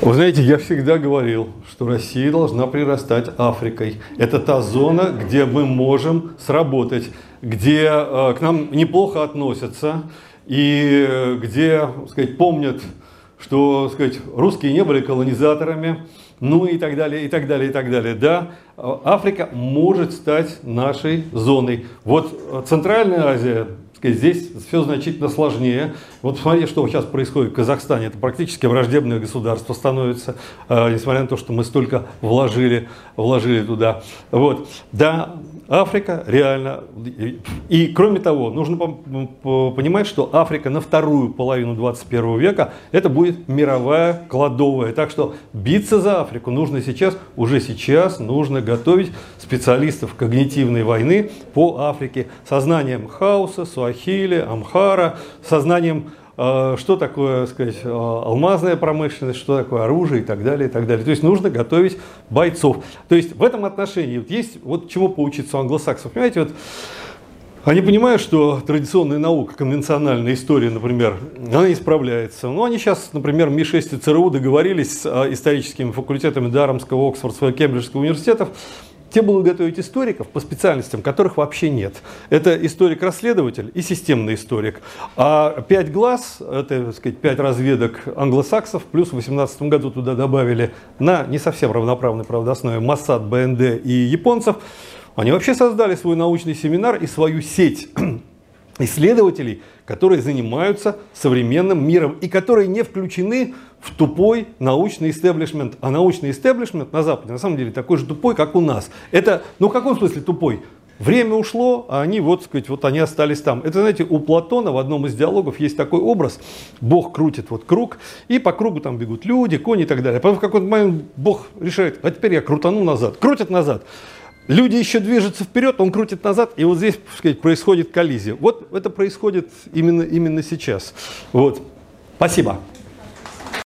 Вы знаете, я всегда говорил, что Россия должна прирастать Африкой. Это та зона, где мы можем сработать, где к нам неплохо относятся и где, так сказать, помнят, что, так сказать, русские не были колонизаторами, ну и так далее, и так далее, и так далее. Да, Африка может стать нашей зоной. Вот Центральная Азия. Здесь все значительно сложнее. Вот посмотрите, что сейчас происходит в Казахстане. Это практически враждебное государство становится, несмотря на то, что мы столько вложили туда. Вот. Да, Африка реально. И кроме того, нужно понимать, что Африка на вторую половину 21 века это будет мировая кладовая. Так что биться за Африку нужно сейчас, уже сейчас нужно готовить специалистов когнитивной войны по Африке сознанием хаоса, ахилле, амхара, сознанием, что такое, сказать, алмазная промышленность, что такое оружие и так далее, и так далее. То есть нужно готовить бойцов. То есть в этом отношении вот есть вот чему поучиться у англосаксов. Понимаете, вот они понимают, что традиционная наука, конвенциональная история, например, она не справляется. Но они сейчас, например, МИ-6 и ЦРУ договорились с историческими факультетами Дарамского, Оксфордского и Кембриджского университетов. Те будут готовить историков по специальностям, которых вообще нет. Это историк-расследователь и системный историк. А 5 глаз, это, так сказать, 5 разведок англосаксов, плюс в 2018 году туда добавили на не совсем равноправной, правда, основе Моссад, БНД и японцев. Они вообще создали свой научный семинар и свою сеть исследователей, которые занимаются современным миром и которые не включены в тупой научный истеблишмент. А научный истеблишмент на Западе на самом деле такой же тупой, как у нас. Это, ну в каком смысле тупой? Время ушло, а они, вот, сказать, вот они остались там. Это, знаете, у Платона в одном из диалогов есть такой образ. Бог крутит вот круг, и по кругу там бегут люди, кони и так далее. Потом в какой-то момент Бог решает, а теперь я крутану назад. Крутит назад. Люди еще движутся вперед, он крутит назад, и вот здесь, так сказать, происходит коллизия. Вот это происходит именно сейчас. Вот. Спасибо.